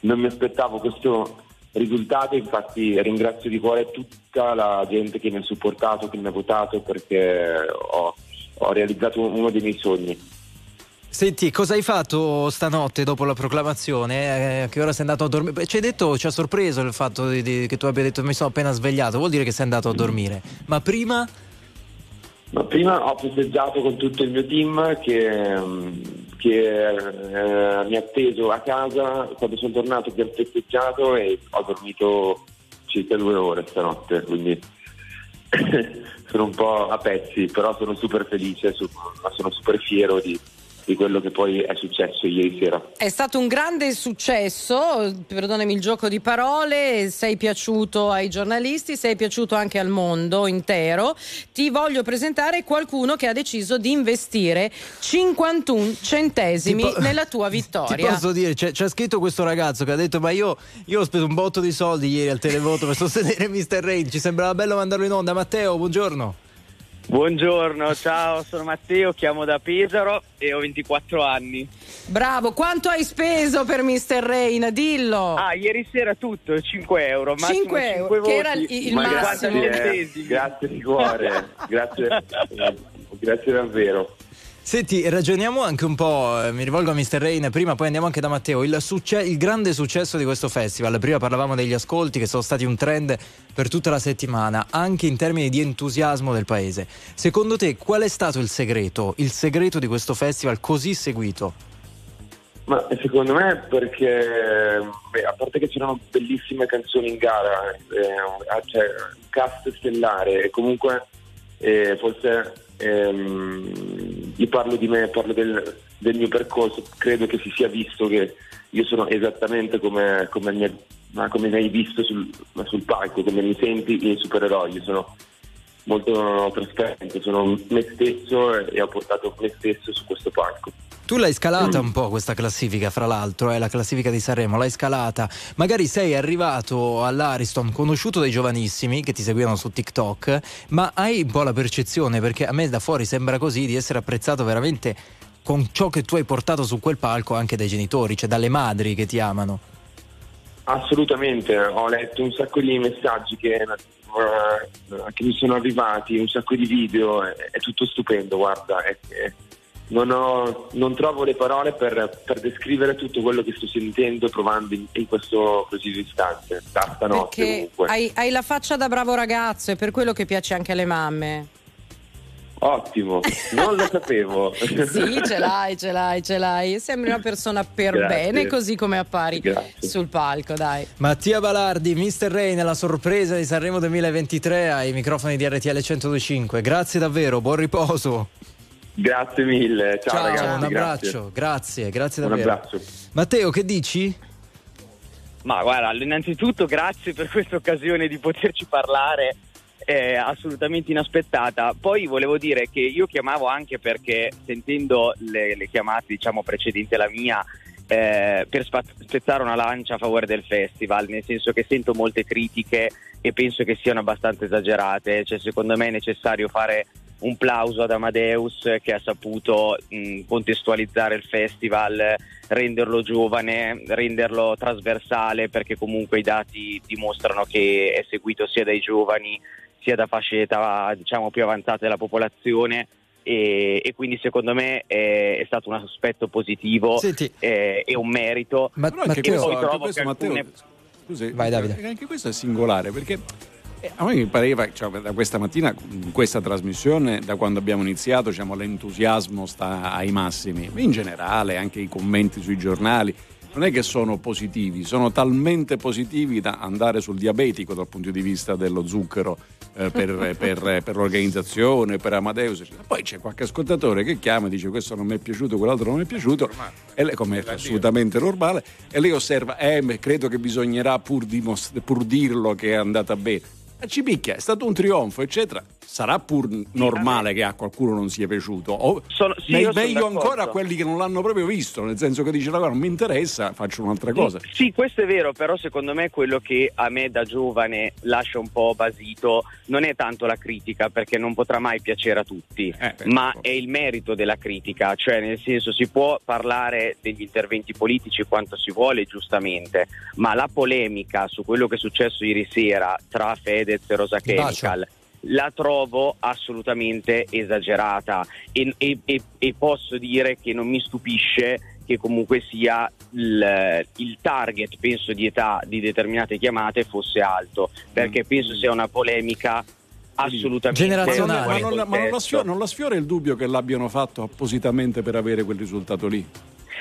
non mi aspettavo questo risultato. Infatti ringrazio di cuore tutta la gente che mi ha supportato, che mi ha votato, perché ho, ho realizzato uno dei miei sogni. Senti, cosa hai fatto stanotte dopo la proclamazione? Eh, che ora sei andato a dormire? Ci hai detto, ci ha sorpreso il fatto di, di, che tu abbia detto mi sono appena svegliato, vuol dire che sei andato a dormire. Ma prima? Ma prima ho festeggiato con tutto il mio team che, che eh, mi ha atteso a casa. Quando sono tornato abbiamo festeggiato e ho dormito circa due ore stanotte, quindi sono un po' a pezzi, però sono super felice, ma sono super fiero di di quello che poi è successo ieri sera. È stato un grande successo, perdonami il gioco di parole, sei piaciuto ai giornalisti, sei piaciuto anche al mondo intero. Ti voglio presentare qualcuno che ha deciso di investire cinquantuno centesimi po- nella tua vittoria. Ti posso dire, c'è, c'è scritto questo ragazzo che ha detto ma io, io ho speso un botto di soldi ieri al televoto per sostenere mister Rain, ci sembrava bello mandarlo in onda. Matteo, buongiorno. Buongiorno, ciao, sono Matteo, chiamo da Pesaro e ho ventiquattro anni. Bravo, quanto hai speso per mister Rain? Dillo. Ah, ieri sera tutto, cinque euro. cinque euro, cinque che era il ma massimo. Grazie, grazie di cuore, grazie, grazie davvero. Senti, ragioniamo anche un po', mi rivolgo a mister Rain prima, poi andiamo anche da Matteo, il, succe- il grande successo di questo festival. Prima parlavamo degli ascolti che sono stati un trend per tutta la settimana, anche in termini di entusiasmo del paese. Secondo te qual è stato il segreto, il segreto di questo festival così seguito? Ma secondo me perché, beh, a parte che c'erano bellissime canzoni in gara, eh, cioè un cast stellare e comunque eh, forse... Ehm, io parlo di me, parlo del, del mio percorso, credo che si sia visto che io sono esattamente come, come, mia, come mi hai visto sul, sul palco, come mi senti il supereroe. Io sono molto trasparente, sono me stesso e ho portato me stesso su questo palco. Tu l'hai scalata un po' questa classifica, fra l'altro, è eh, la classifica di Sanremo, l'hai scalata. Magari sei arrivato all'Ariston conosciuto dai giovanissimi che ti seguivano su TikTok, ma hai un po' la percezione, perché a me da fuori sembra così, di essere apprezzato veramente con ciò che tu hai portato su quel palco anche dai genitori, cioè dalle madri che ti amano. Assolutamente, ho letto un sacco di messaggi che, uh, che mi sono arrivati, un sacco di video, è, è tutto stupendo, guarda, è, è... Non, ho, non trovo le parole per, per descrivere tutto quello che sto sentendo, provando in, in questo preciso istante, da stanotte. Perché comunque hai, hai la faccia da bravo ragazzo, è per quello che piace anche alle mamme. Ottimo, non lo sapevo. Sì, ce l'hai, ce l'hai, ce l'hai. Sembri una persona per Grazie. Bene, così come appari Grazie. Sul palco, dai. Mattia Balardi, mister Rain, la sorpresa di Sanremo duemilaventitré ai microfoni di R T L centodue e cinque. Grazie davvero, buon riposo. Grazie mille, ciao, ciao ragazzi. Ciao, un abbraccio, grazie, grazie, grazie davvero. Un abbraccio. Matteo, che dici? Ma guarda, innanzitutto grazie per questa occasione di poterci parlare, è assolutamente inaspettata. Poi volevo dire che io chiamavo anche perché sentendo le, le chiamate, diciamo, precedenti alla mia, eh, per spezzare una lancia a favore del festival, nel senso che sento molte critiche e penso che siano abbastanza esagerate, cioè secondo me è necessario fare un plauso ad Amedeus che ha saputo mh, contestualizzare il festival, renderlo giovane, renderlo trasversale, perché comunque i dati dimostrano che è seguito sia dai giovani sia da fasce età, diciamo, più avanzate della popolazione. E, e quindi secondo me è, è stato un aspetto positivo e un merito. Ma anche che questo, poi trovo questo, che Matteo, alcune... scusi, vai Davide. Anche questo è singolare perché a me mi pareva, cioè, da questa mattina in questa trasmissione, da quando abbiamo iniziato, diciamo, l'entusiasmo sta ai massimi in generale, anche i commenti sui giornali, non è che sono positivi, sono talmente positivi da andare sul diabetico dal punto di vista dello zucchero, eh, per, per, per l'organizzazione, per Amadeus. Poi c'è qualche ascoltatore che chiama e dice questo non mi è piaciuto, quell'altro non mi è piaciuto, e lei, come è assolutamente normale, e lei osserva, eh, credo che bisognerà pur, dimost- pur dirlo che è andata bene. Ci picchia, è stato un trionfo, eccetera. Sarà pur normale che a qualcuno non sia piaciuto, o sono, sì, meglio sono ancora a quelli che non l'hanno proprio visto, nel senso che dice, non mi interessa, faccio un'altra cosa. Sì, sì, questo è vero, però secondo me quello che a me da giovane lascia un po' basito non è tanto la critica, perché non potrà mai piacere a tutti, eh, ma è il merito della critica, cioè nel senso si può parlare degli interventi politici quanto si vuole, giustamente, ma la polemica su quello che è successo ieri sera tra Fed e Rosa Chemical la trovo assolutamente esagerata, e, e, e posso dire che non mi stupisce che comunque sia il, il target, penso, di età di determinate chiamate fosse alto, perché penso sia una polemica assolutamente generazionale. Ma, non, ma non, la sfiora, non la sfiora il dubbio che l'abbiano fatto appositamente per avere quel risultato lì?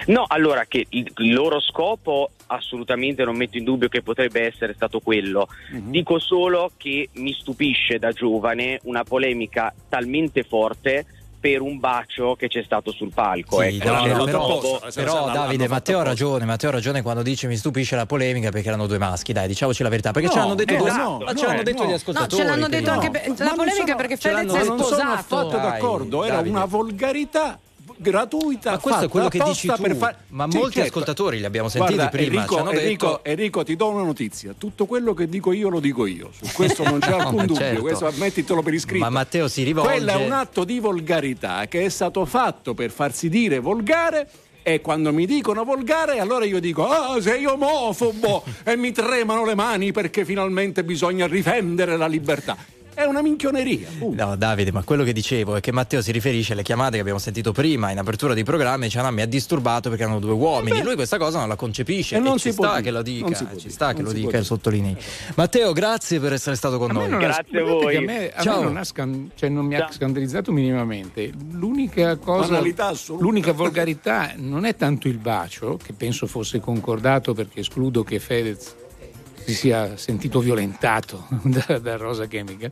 No, allora, che il loro scopo assolutamente non metto in dubbio che potrebbe essere stato quello. Mm-hmm. Dico solo che mi stupisce da giovane una polemica talmente forte per un bacio che c'è stato sul palco. Sì, eh. no, no, però, troppo... però Davide, Matteo ha ragione, Matteo ha ragione quando dice mi stupisce la polemica, perché erano due maschi, dai, diciamoci la verità, perché no, ce l'hanno detto, eh, due, esatto, no, ce l'hanno detto no. gli ascoltatori. No, ce l'hanno detto no. anche per... la polemica sono, perché Fedez è sposato. Non sono affatto dai, d'accordo, era Davide. Una volgarità gratuita, ma questo è quello che dici tu, far... ma sì, molti certo. ascoltatori li abbiamo sentiti. Guarda, prima Enrico, detto... Enrico, Enrico, ti do una notizia, tutto quello che dico io lo dico io, su questo non c'è alcun no, dubbio, certo. Questo ammettitelo per iscritto, ma Matteo si rivolge, quello è un atto di volgarità che è stato fatto per farsi dire volgare, e quando mi dicono volgare allora io dico ah, sei omofobo e mi tremano le mani perché finalmente bisogna difendere la libertà. È una minchioneria. Uh. No, Davide, ma quello che dicevo è che Matteo si riferisce alle chiamate che abbiamo sentito prima in apertura di programma, e dice no, mi ha disturbato perché erano due uomini. Beh, lui questa cosa non la concepisce, e, e non ci si sta può che lo dica, ci dire. sta non che lo dica e sottolinei. Matteo, grazie per essere stato con a noi. Grazie a voi. A me, a me non, ha scan- cioè non mi Ciao. ha scandalizzato minimamente. L'unica cosa, l'unica volgarità non è tanto il bacio, che penso fosse concordato, perché escludo che Fedez si sia sentito violentato da, da Rosa Chemical,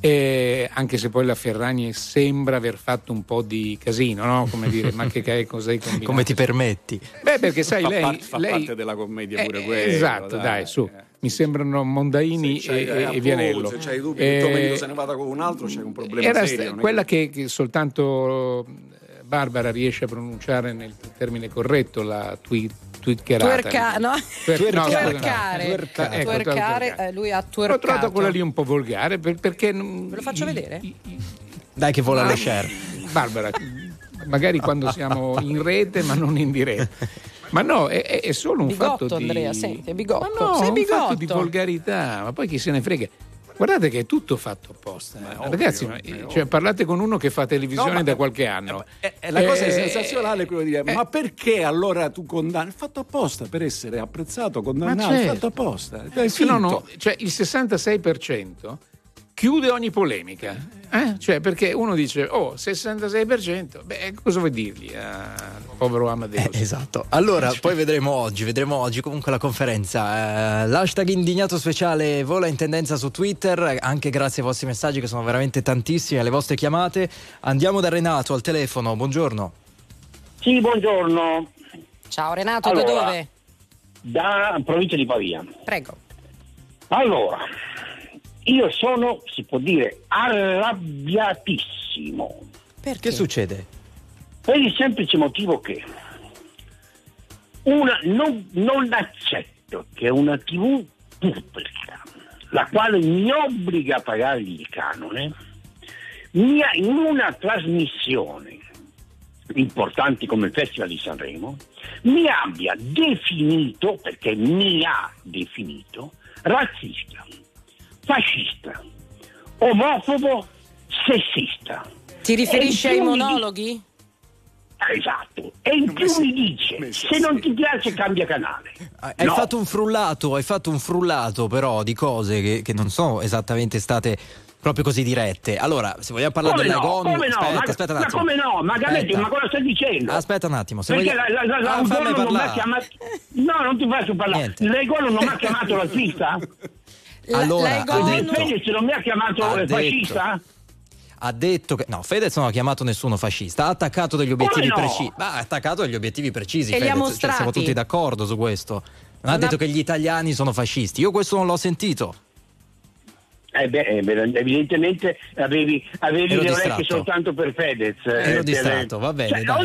eh, anche se poi la Ferragni sembra aver fatto un po' di casino, no? Come dire, ma che, che cosa hai combinato? Come ti permetti? Beh, perché sai, fa lei... Parte, fa lei, parte della commedia pure eh, quella. Esatto, dai, dai su. Eh. Mi sembrano Mondaini e, e, e Vianello. Se c'hai dubbi, eh, tutto meglio se ne vada con un altro, c'è un problema era serio. St- quella che, che soltanto Barbara riesce a pronunciare nel termine corretto, la tweet. Tuerca, no? Tuer- no, tuercare, no, tuercare. Ecco, tuercare eh, lui ha tuercato. Ho trovato quella lì un po' volgare, perché ve lo faccio i, vedere i, i... dai che vola, ah, lo share Barbara magari quando siamo in rete ma non in diretta. Ma no, è, è solo un bigotto, fatto Andrea, di senti, bigotto. Ma no, Sei bigotto. Un fatto di volgarità, ma poi chi se ne frega. Guardate che è tutto fatto apposta, eh. ovvio, ragazzi. Ma, cioè, ovvio. parlate con uno che fa televisione no, ma, da qualche anno. Eh, eh, la eh, cosa è sensazionale, quello di dire: eh, ma perché allora tu condanni? È fatto apposta per essere apprezzato, condannato. È fatto apposta. Dai, sì, no, no, cioè il sessantasei per cento chiude ogni polemica, eh? Cioè, perché uno dice oh, sessantasei per cento, beh, cosa vuoi dirgli al povero Amadeus? Eh, esatto, allora cioè. poi vedremo oggi, vedremo oggi comunque la conferenza, eh, l'hashtag Indignato Speciale vola in tendenza su Twitter, anche grazie ai vostri messaggi che sono veramente tantissimi, alle vostre chiamate. Andiamo da Renato al telefono, buongiorno. Sì, buongiorno. Ciao Renato, allora, da dove? Da provincia di Pavia. Prego. Allora, io sono, si può dire, arrabbiatissimo. Perché? Che succede? Per il semplice motivo che una, non, non accetto che una tivù pubblica, la quale mi obbliga a pagare il canone, mia, in una trasmissione importante come il Festival di Sanremo, mi abbia definito, perché mi ha definito, razzista, fascista, omofobo, sessista. Ti riferisci ai monologhi? Esatto. E in più mi dice, se non ti piace cambia canale. Hai no. fatto un frullato, hai fatto un frullato però di cose che, che non sono esattamente state proprio così dirette. Allora, se vogliamo parlare come della no, gomma, come aspetta, no, aspetta, ma, aspetta un attimo. Ma come no? Ma Galetti, ma cosa stai dicendo? Aspetta un attimo, se perché vogliamo... la, la, la, ah, un giorno non mi ha chiamato. No, non ti faccio parlare. Lei quello non mi ha chiamato razzista? La, allora, Fedez non mi ha chiamato ha fascista? Detto. Ha detto che no, Fedez non ha chiamato nessuno fascista, ha attaccato degli obiettivi no? precisi. Ma ha attaccato degli obiettivi precisi, Fedez, cioè, siamo tutti d'accordo su questo. Non ha detto che gli italiani sono fascisti. Io questo non l'ho sentito. Eh beh, evidentemente avevi, avevi le orecchie soltanto per Fedez. Ero eh, distratto, per... va bene. Cioè,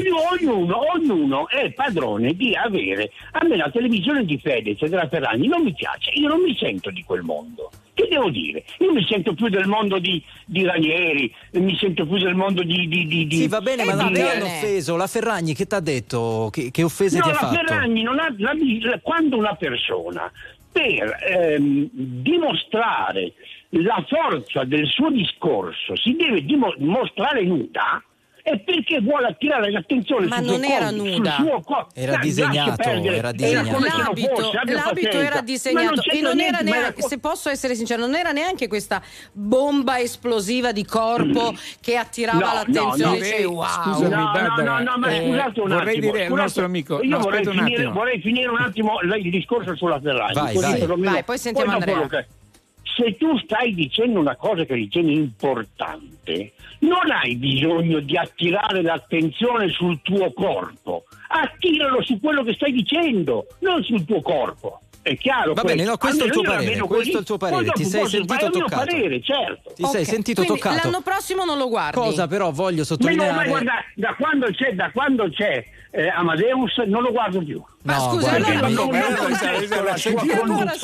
ognuno, ognuno è padrone di avere. A me la televisione di Fedez e della Ferragni non mi piace, io non mi sento di quel mondo. Che devo dire? Io mi sento più del mondo di, di Ranieri, mi sento più del mondo di... di, di, di... Sì, va bene, eh, ma non ti hanno offeso. La Ferragni che ti ha detto? Che, che offese no, ti ha fatto? No, la Ferragni non ha... La, la, quando una persona, per ehm, dimostrare la forza del suo discorso, si deve dimostrare nuda, è perché vuole attirare l'attenzione ma sul non suo era corpo, nuda sul suo corpo. Era disegnato, era disegnato. Era l'abito, fosse, l'abito era disegnato non e non niente, era neanche era... se posso essere sincero non era neanche questa bomba esplosiva di corpo mm. che attirava no, l'attenzione no, no, cioè, wow. Scusami, no, Barbara, no, no, ma eh, scusate un vorrei attimo dire, un nostro amico, io no, vorrei, un finire, vorrei finire un attimo il discorso sulla Ferragni, vai, vai. Vai, vai, poi sentiamo poi Andrea. Se tu stai dicendo una cosa che ritieni importante, non hai bisogno di attirare l'attenzione sul tuo corpo, attiralo su quello che stai dicendo, non sul tuo corpo. È chiaro, va bene, no, questo, è il tuo parere, questo è il tuo parere, ti sei sentito toccato. Parere, certo. Ti okay. sei sentito quindi toccato. L'anno prossimo non lo guardi. Cosa però voglio sottolineare? Ma guarda, da quando c'è, da quando c'è eh, Amadeus non lo guardo più. Ma no, scusa, perché non contesto la sua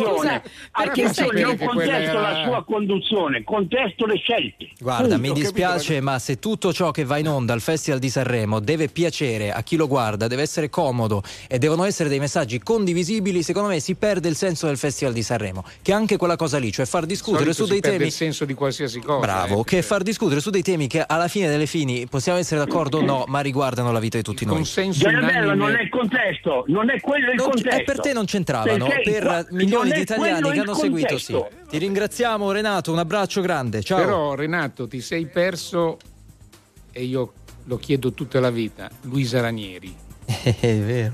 conduzione, non contesto la sua conduzione, contesto le scelte. Guarda, mi dispiace, ma se tutto ciò che va in onda al Festival di Sanremo deve piacere a chi lo guarda, deve essere comodo e devono essere dei messaggi condivisibili, secondo me si perde il senso del Festival di Sanremo, che anche quella cosa lì, cioè far discutere su dei temi perde il senso di qualsiasi cosa. Bravo, eh, che far discutere su dei temi che alla fine delle fini possiamo essere d'accordo o no, ma riguardano la vita di tutti il noi. Consenso unanime... non è il contesto, non è quello il non, contesto. E per te non c'entravano, perché per qua, milioni di italiani che hanno seguito sì. Ti ringraziamo Renato, un abbraccio grande, ciao. Però Renato, ti sei perso e io lo chiedo tutta la vita, Luisa Ranieri. È vero.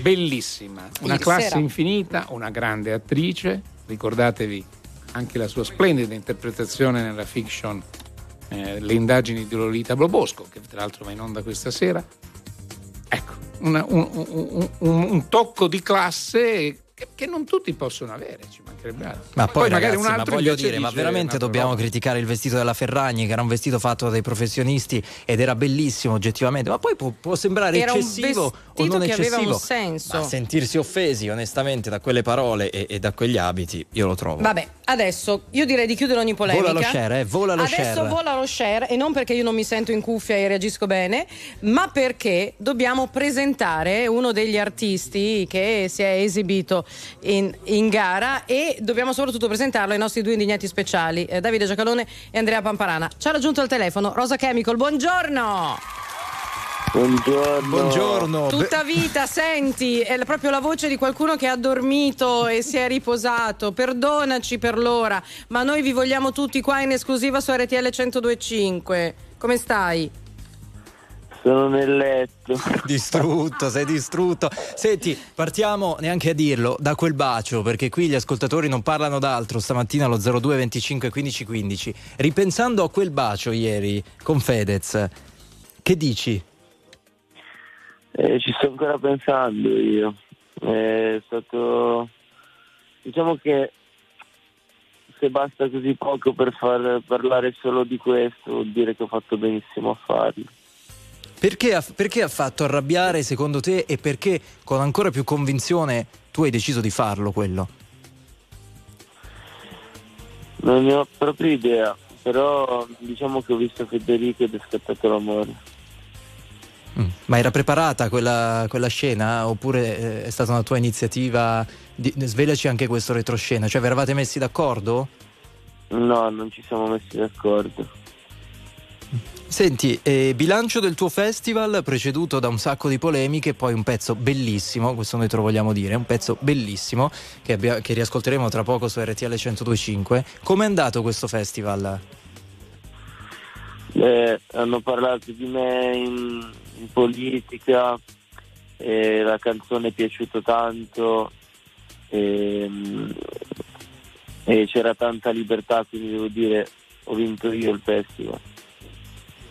Bellissima, una il classe sera. Infinita, una grande attrice, ricordatevi anche la sua splendida interpretazione nella fiction eh, Le indagini di Lolita Blobosco, che tra l'altro va in onda questa sera. Ecco, una, un, un, un, un tocco di classe che, che non tutti possono avere, ci mancherebbe altro. Ma poi, poi ragazzi, magari un altro ma voglio dire, dice, ma veramente dobbiamo roba. Criticare il vestito della Ferragni, che era un vestito fatto dai professionisti ed era bellissimo oggettivamente, ma poi può, può sembrare era eccessivo o non che eccessivo, aveva un senso. Ma sentirsi offesi onestamente da quelle parole e, e da quegli abiti, io lo trovo. Vabbè, adesso io direi di chiudere ogni polemica. Vola lo share, eh, vola lo adesso share. Adesso vola lo share e non perché io non mi sento in cuffia e reagisco bene, ma perché dobbiamo presentare uno degli artisti che si è esibito In, in gara e dobbiamo soprattutto presentarlo ai nostri due indignati speciali eh, Davide Giacalone e Andrea Pamparana. Ci ha raggiunto al telefono Rosa Chemical, buongiorno. Buongiorno. Buongiorno. Tutta vita, senti, è proprio la voce di qualcuno che ha dormito e si è riposato. Perdonaci per l'ora, ma noi vi vogliamo tutti qua in esclusiva su R T L centodue e cinque. Come stai? Sono nel letto. Distrutto, sei distrutto. Senti, partiamo, neanche a dirlo, da quel bacio, perché qui gli ascoltatori non parlano d'altro stamattina allo zero due venticinque quindici quindici. Ripensando a quel bacio ieri con Fedez, che dici? Eh, ci sto ancora pensando io. È stato... Diciamo che se basta così poco per far parlare solo di questo, vuol dire che ho fatto benissimo a farlo. Perché ha, perché ha fatto arrabbiare secondo te e perché con ancora più convinzione tu hai deciso di farlo quello? Non ne ho proprio idea, però diciamo che ho visto Federico ed è scattato l'amore. Mm. Ma era preparata quella, quella scena oppure è stata una tua iniziativa? Di, svelaci anche questo retroscena, cioè vi eravate messi d'accordo? No, non ci siamo messi d'accordo. Senti, eh, bilancio del tuo festival preceduto da un sacco di polemiche, poi un pezzo bellissimo, questo noi te lo vogliamo dire, un pezzo bellissimo che, abbia, che riascolteremo tra poco su R T L centodue e cinque. Com'è andato questo festival? Beh, hanno parlato di me in, in politica, eh, la canzone è piaciuta tanto, eh, e c'era tanta libertà, quindi devo dire ho vinto io il festival.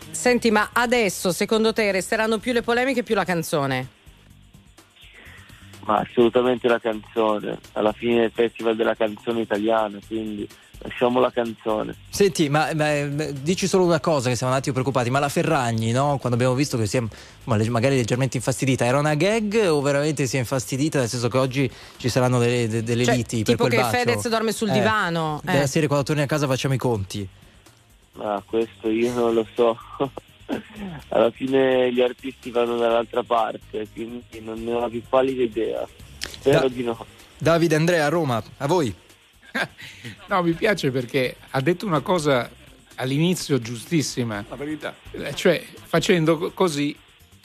Senti, ma adesso secondo te resteranno più le polemiche, più la canzone? Ma assolutamente la canzone, alla fine è il festival della canzone italiana, quindi lasciamo la canzone. Senti, ma, ma dici solo una cosa, che siamo un attimo preoccupati, ma la Ferragni, no? Quando abbiamo visto che si è magari leggermente infastidita, era una gag o veramente si è infastidita, nel senso che oggi ci saranno delle, delle, delle cioè, liti per quel bacio? Tipo che Fedez dorme sul eh, divano. Eh. Della serie, quando torni a casa facciamo i conti. Ma questo io non lo so. Alla fine gli artisti vanno dall'altra parte, quindi non ne ho la più pallida idea. Spero da- di no. Davide, Andrea, Roma, a voi. No, mi piace perché ha detto una cosa all'inizio giustissima. La verità. Cioè, facendo così,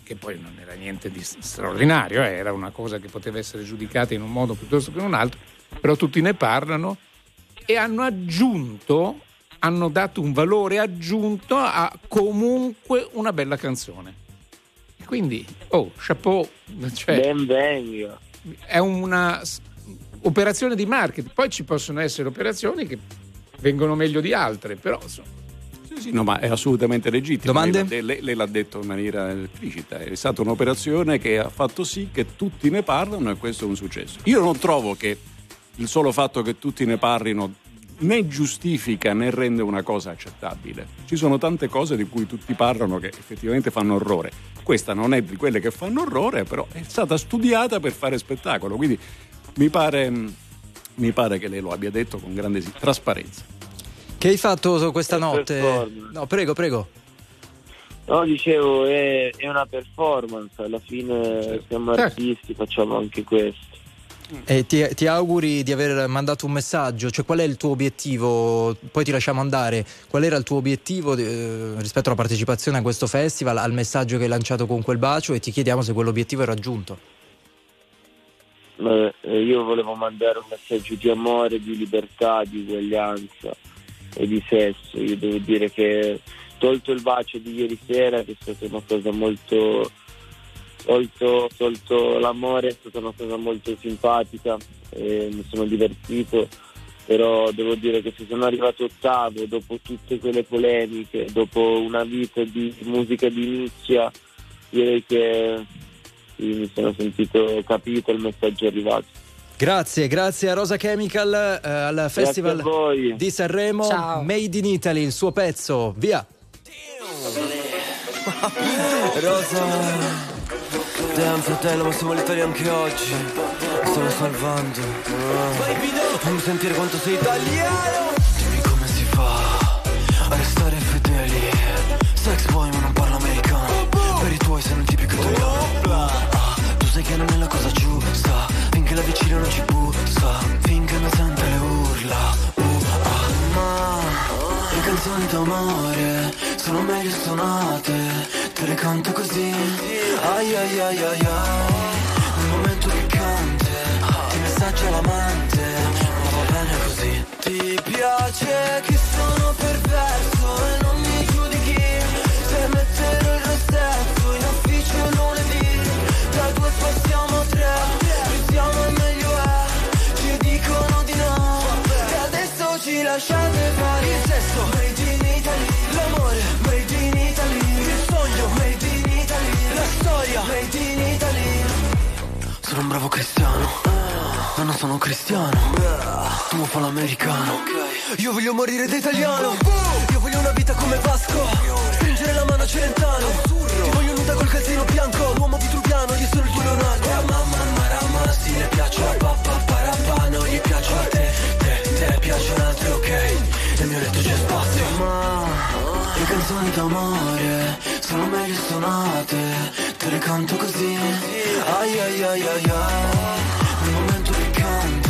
che poi non era niente di straordinario, eh, era una cosa che poteva essere giudicata in un modo piuttosto che in un altro, però tutti ne parlano e hanno aggiunto... hanno dato un valore aggiunto a comunque una bella canzone. Quindi, oh, chapeau. Cioè, ben venga. È una operazione di marketing. Poi ci possono essere operazioni che vengono meglio di altre, però insomma. Sì, sì, no, ma è assolutamente legittimo. Domande? Lei, lei, lei l'ha detto in maniera esplicita. È stata un'operazione che ha fatto sì che tutti ne parlano e questo è un successo. Io non trovo che il solo fatto che tutti ne parlino né giustifica né rende una cosa accettabile. Ci sono tante cose di cui tutti parlano che effettivamente fanno orrore. Questa non è di quelle che fanno orrore, però è stata studiata per fare spettacolo, quindi mi pare, mi pare che lei lo abbia detto con grande trasparenza. Che hai fatto questa è notte? Performance. No, prego, prego. No, dicevo, è, è una performance, alla fine certo. Siamo artisti, eh. Facciamo anche questo. E ti, ti auguri di aver mandato un messaggio, cioè qual è il tuo obiettivo, poi ti lasciamo andare, qual era il tuo obiettivo eh, rispetto alla partecipazione a questo festival, al messaggio che hai lanciato con quel bacio, e ti chiediamo se quell'obiettivo è raggiunto. Eh, io volevo mandare un messaggio di amore, di libertà, di uguaglianza e di sesso. Io devo dire che, tolto il bacio di ieri sera, che è stata una cosa molto... Tolto, tolto l'amore, è stata una cosa molto simpatica, eh, mi sono divertito, però devo dire che se sono arrivato ottavo dopo tutte quelle polemiche, dopo una vita di musica di nicchia, direi che sì, mi sono sentito capito, il messaggio è arrivato. Grazie, grazie a Rosa Chemical, eh, al Festival di Sanremo. Ciao. Made in Italy, il suo pezzo, via. Rosa, damn fratello, ma siamo all'Italia anche oggi. Mi stavo salvando, ah. Fammi sentire quanto sei italiano. Dimmi come si fa a restare fedeli. Sex boy ma non parlo americano. Per i tuoi sei un tipico italiano, ah. Tu sai che non è la cosa giusta. Finché la vicina non ci bussa, finché non sente le urla, uh, ah. Ma le canzoni d'amore sono meglio suonate. Te le canto così, ai ai ai ai ai, un momento piccante, ti messaggio all'amante, ma va bene così. Ti piace che sono perverso e non mi giudichi, se metterò il rossetto in ufficio lunedì, da due passiamo a tre, più siamo e meglio è, ci dicono di no, e adesso ci lasciate fare il sesso, made in Italy, l'amore, made in Italy. Made in Italy, la storia made in Italy. Sono un bravo cristiano, ah. Ma non sono cristiano, ah. Tu fa l'americano, okay. Io voglio morire da italiano, uh. Io voglio una vita come Vasco, stringere la mano a Celentano, ti voglio nuda col calzino bianco, l'uomo vitruviano, io sono il tuo Leonardo. La mamma marama, sì le piace a papà parapà, non gli piace a te, te, te piace un altro, ok, nel mio letto c'è spazio. Ma le canzoni d'amore sono meglio suonate, te le canto così, ai ai ai ai ai, un momento piccante,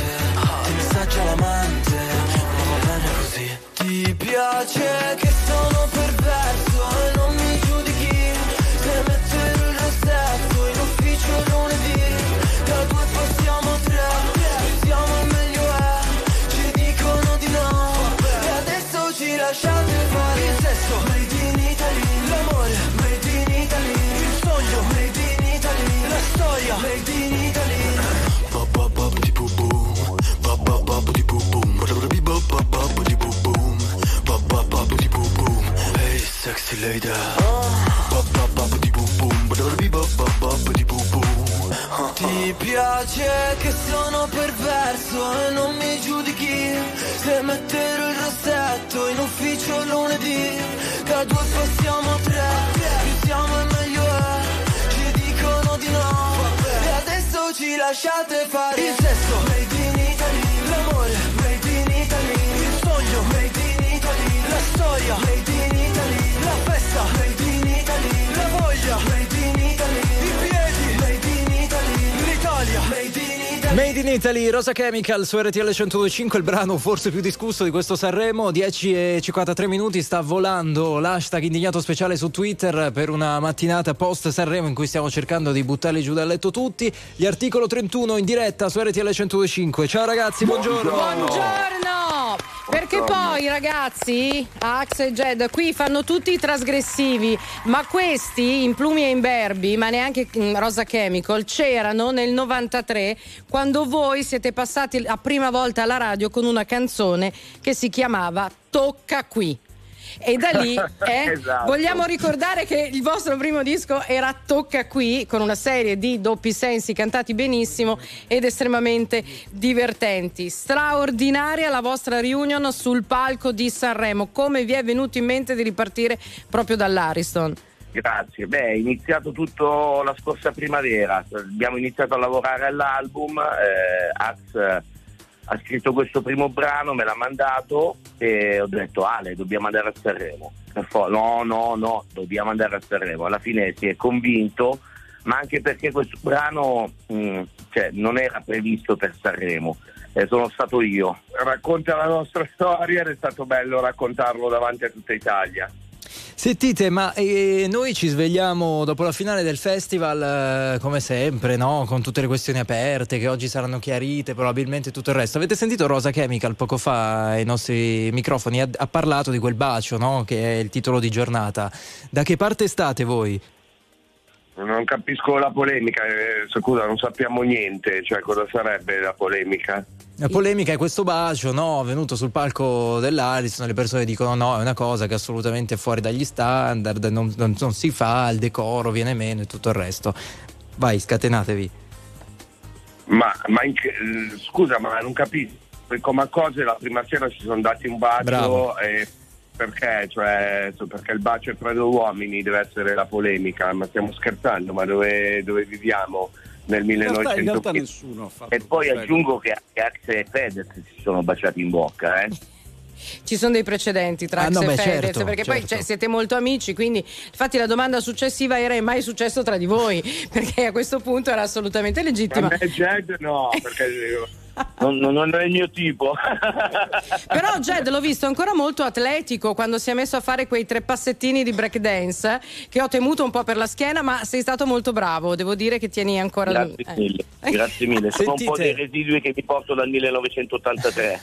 ti messaggio all'amante, ma va bene così. Ti piace che sono perverso? Ti piace che sono perverso e non mi giudichi se metterò il rossetto in ufficio lunedì. Da due passiamo a tre, più siamo e meglio è. Ci dicono di no e adesso ci lasciate fare il sesso. Made in Italy, l'amore. Made in Italy, il sogno. Made in Italy, la storia. Made in Italy, la festa. Made in Italy, la voglia. Made in Italy, i piedi. Made in Italy, l'Italia. Made in Made in Italy, Rosa Chemical su R T L centodue e cinque, il brano forse più discusso di questo Sanremo. Dieci e cinquantatré minuti, sta volando l'hashtag Indignato Speciale su Twitter per una mattinata post Sanremo in cui stiamo cercando di buttarli giù dal letto tutti. Gli Articolo trentuno in diretta su R T L centodue e cinque. Ciao ragazzi, buongiorno. Buongiorno. Perché buongiorno. Poi ragazzi, Ax e Jed qui fanno tutti i trasgressivi, ma questi in plumi e in berbi, ma neanche Rosa Chemical, c'erano nel novantatré quando quando voi siete passati la prima volta alla radio con una canzone che si chiamava Tocca Qui. E da lì eh, esatto. Vogliamo ricordare che il vostro primo disco era Tocca Qui, con una serie di doppi sensi cantati benissimo ed estremamente divertenti. Straordinaria la vostra reunion sul palco di Sanremo. Come vi è venuto in mente di ripartire proprio dall'Ariston? Grazie, beh, è iniziato tutto la scorsa primavera, abbiamo iniziato a lavorare all'album, eh, Ax ha scritto questo primo brano, me l'ha mandato e ho detto Ale, dobbiamo andare a Sanremo, no no no, dobbiamo andare a Sanremo, alla fine si è convinto, ma anche perché questo brano mh, cioè, non era previsto per Sanremo. Eh, sono stato io. Racconta la nostra storia ed è stato bello raccontarlo davanti a tutta Italia. Sentite, ma eh, noi ci svegliamo dopo la finale del festival, eh, come sempre, no? Con tutte le questioni aperte che oggi saranno chiarite, probabilmente tutto il resto. Avete sentito Rosa Chemical poco fa ai nostri microfoni? Ha, ha parlato di quel bacio, no? Che è il titolo di giornata. Da che parte state voi? Non capisco la polemica, eh, scusa, non sappiamo niente, cioè cosa sarebbe la polemica? La polemica è questo bacio, no? Venuto sul palco dell'Ariston, le persone dicono no, è una cosa che è assolutamente fuori dagli standard, non, non, non si fa, il decoro viene meno e tutto il resto. Vai, scatenatevi. Ma, ma in, scusa, ma non capisco, come cose la prima sera si sono dati un bacio. Bravo. E... perché? Cioè, perché il bacio è tra due uomini deve essere la polemica? Ma stiamo scherzando, ma dove, dove viviamo? Nel millenovecento in realtà, in realtà nessuno ha fatto. E poi questo. Aggiungo che Ax e Fedez si sono baciati in bocca, eh? Ci sono dei precedenti tra ah, Ax no, e beh, Fedez, certo, perché certo. Poi cioè, siete molto amici, quindi infatti la domanda successiva era: è mai successo tra di voi? Perché a questo punto era assolutamente legittima. Ma Jed no, perché io... Non, non, non è il mio tipo. Però Jed l'ho visto ancora molto atletico quando si è messo a fare quei tre passettini di break dance che ho temuto un po' per la schiena, ma sei stato molto bravo, devo dire che tieni ancora. Grazie mille, eh. Grazie mille. Sono un po' dei residui che mi porto dal millenovecentottantatré.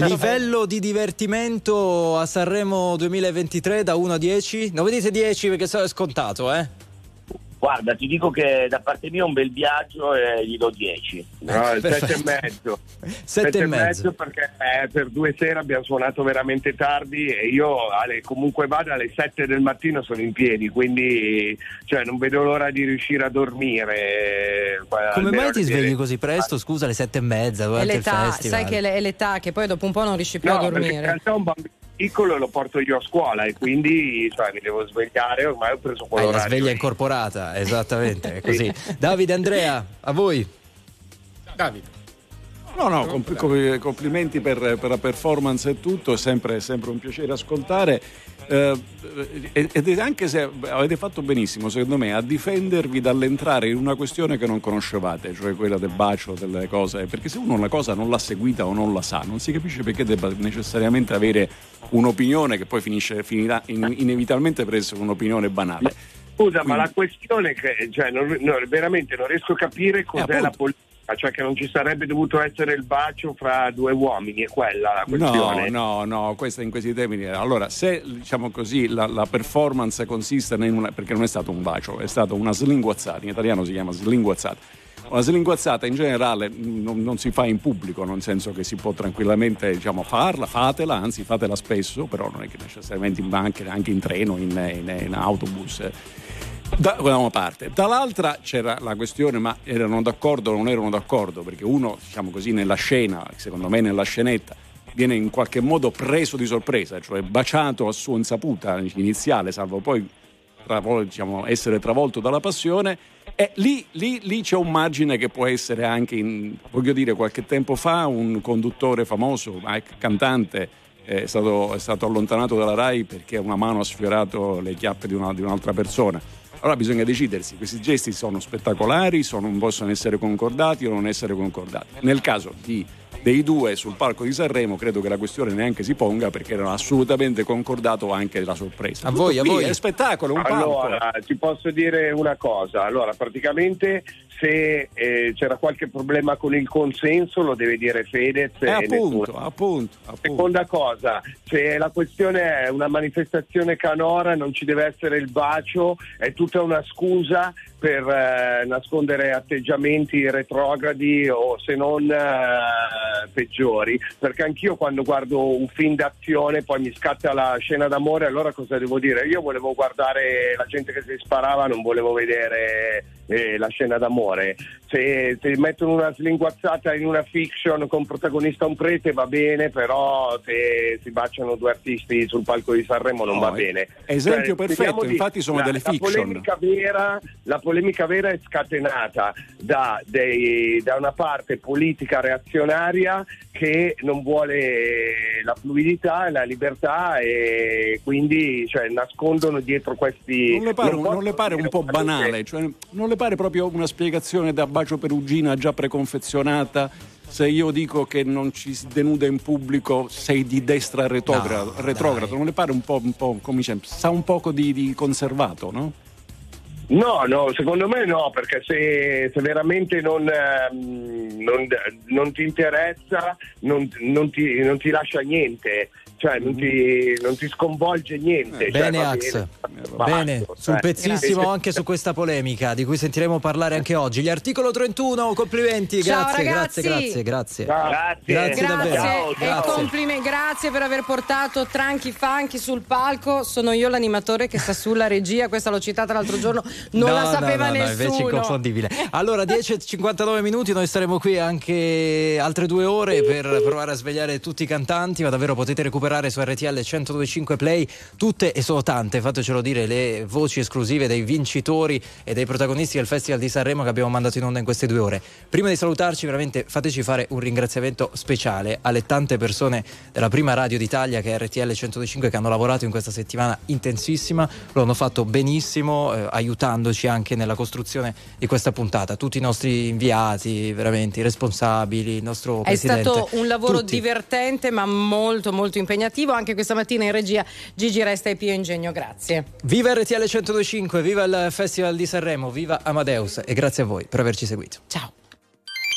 Livello di divertimento a Sanremo duemilaventitré da uno a dieci? Non vedete dieci perché so è scontato, eh? Guarda, ti dico che da parte mia un bel viaggio e gli do dieci. No, sette e mezzo. Sette e mezzo perché eh, per due sere abbiamo suonato veramente tardi e io alle, comunque vado alle sette del mattino sono in piedi, quindi cioè non vedo l'ora di riuscire a dormire. Come mai ti svegli così presto? Scusa, alle sette e mezza durante il festival. Sai che è l'età che poi dopo un po' non riesci più no, a dormire. In realtà un bambino piccolo lo porto io a scuola e quindi cioè, mi devo svegliare, ormai ho preso quello. Hai la sveglia incorporata, esattamente, è così. Davide, Andrea, a voi. Davide. No, no, compl- complimenti per, per la performance e tutto, è sempre, sempre un piacere ascoltare. Eh, ed è anche se avete fatto benissimo, secondo me, a difendervi dall'entrare in una questione che non conoscevate, cioè quella del bacio, delle cose, perché se uno una cosa non l'ha seguita o non la sa, non si capisce perché debba necessariamente avere un'opinione che poi finisce finirà in, inevitabilmente per essere un'opinione banale. Scusa, quindi... ma la questione che cioè, non, no, veramente non riesco a capire cos'è eh, la politica. Cioè che non ci sarebbe dovuto essere il bacio fra due uomini, è quella la questione. No, no, no, questa in questi termini. Allora, se diciamo così la, la performance consiste in una, perché non è stato un bacio, è stata una slinguazzata, in italiano si chiama slinguazzata. una slinguazzata in generale non, non si fa in pubblico, nel senso che si può tranquillamente, diciamo, farla, fatela, anzi fatela spesso, però non è che necessariamente in banca, anche in treno, in, in, in autobus. Da una parte, dall'altra c'era la questione, ma erano d'accordo o non erano d'accordo, perché uno, diciamo così, nella scena, secondo me nella scenetta, viene in qualche modo preso di sorpresa, cioè baciato a sua insaputa iniziale, salvo poi travol- diciamo, essere travolto dalla passione, e lì, lì, lì c'è un margine che può essere anche, in, voglio dire, qualche tempo fa un conduttore famoso, cantante, È stato, è stato allontanato dalla Rai perché una mano ha sfiorato le chiappe di, una, di un'altra persona. Allora bisogna decidersi, questi gesti sono spettacolari, sono, possono essere concordati o non essere concordati. Nel caso di, dei due sul palco di Sanremo credo che la questione neanche si ponga, perché era assolutamente concordato anche la sorpresa. A voi, tutto a voi. È spettacolo, un palco. Allora, ti posso dire una cosa, allora praticamente... Se eh, c'era qualche problema con il consenso lo deve dire Fedez. Eh, appunto, appunto, appunto. Seconda cosa, se la questione è una manifestazione canora, non ci deve essere il bacio, è tutta una scusa per eh, nascondere atteggiamenti retrogradi o se non eh, peggiori, perché anch'io quando guardo un film d'azione poi mi scatta la scena d'amore, allora cosa devo dire? Io volevo guardare la gente che si sparava, non volevo vedere eh, la scena d'amore. Se, se mettono una slinguazzata in una fiction con protagonista un prete va bene, però se si baciano due artisti sul palco di Sanremo non no, va bene. Esempio cioè, perfetto, di, infatti sono la, delle la fiction. Polemica vera, la polemica vera è scatenata da, dei, da una parte politica reazionaria che non vuole la fluidità, la libertà, e quindi cioè, nascondono dietro questi... Non le pare, non non le pare un po' banale? Cioè, non le pare proprio una spiegazione da bacio perugina già preconfezionata? Se io dico che non ci si denuda in pubblico sei di destra retrogrado, no, retrogrado. Non le pare un po', un po' come dice, sa un poco di, di conservato, no? No, no, secondo me no, perché se, se veramente non, eh, non, non ti interessa non, non, ti, non ti lascia niente, cioè non ti, non ti sconvolge niente. Eh, cioè, bene, Ax, bene, sul pezzissimo grazie. Anche su questa polemica di cui sentiremo parlare anche oggi. Gli articolo trentuno, complimenti, ciao, grazie, ragazzi. grazie, grazie, grazie. Ciao. Grazie, grazie, grazie ciao, ciao. E complimenti, grazie per aver portato Tranchi Fanchi sul palco. Sono io l'animatore che sta sulla regia, questa l'ho citata l'altro giorno. Non no, la sapeva no, no, nessuno. No, invece inconfondibile. Allora, dieci e cinquantanove minuti, noi staremo qui anche altre due ore per provare a svegliare tutti i cantanti, ma davvero potete recuperare su R T L centodue e cinque Play tutte e sono tante, fatecelo dire, le voci esclusive dei vincitori e dei protagonisti del Festival di Sanremo che abbiamo mandato in onda in queste due ore. Prima di salutarci, veramente fateci fare un ringraziamento speciale alle tante persone della prima radio d'Italia che è R T L centodue e cinque, che hanno lavorato in questa settimana intensissima, lo hanno fatto benissimo, eh, aiutando anche nella costruzione di questa puntata, tutti i nostri inviati, veramente i responsabili, il nostro presidente. È stato un lavoro tutti. divertente ma molto molto impegnativo, anche questa mattina in regia Gigi Resta e Pio Ingegno, grazie. Viva R T L centodue e cinque, viva il Festival di Sanremo, viva Amadeus e grazie a voi per averci seguito. Ciao.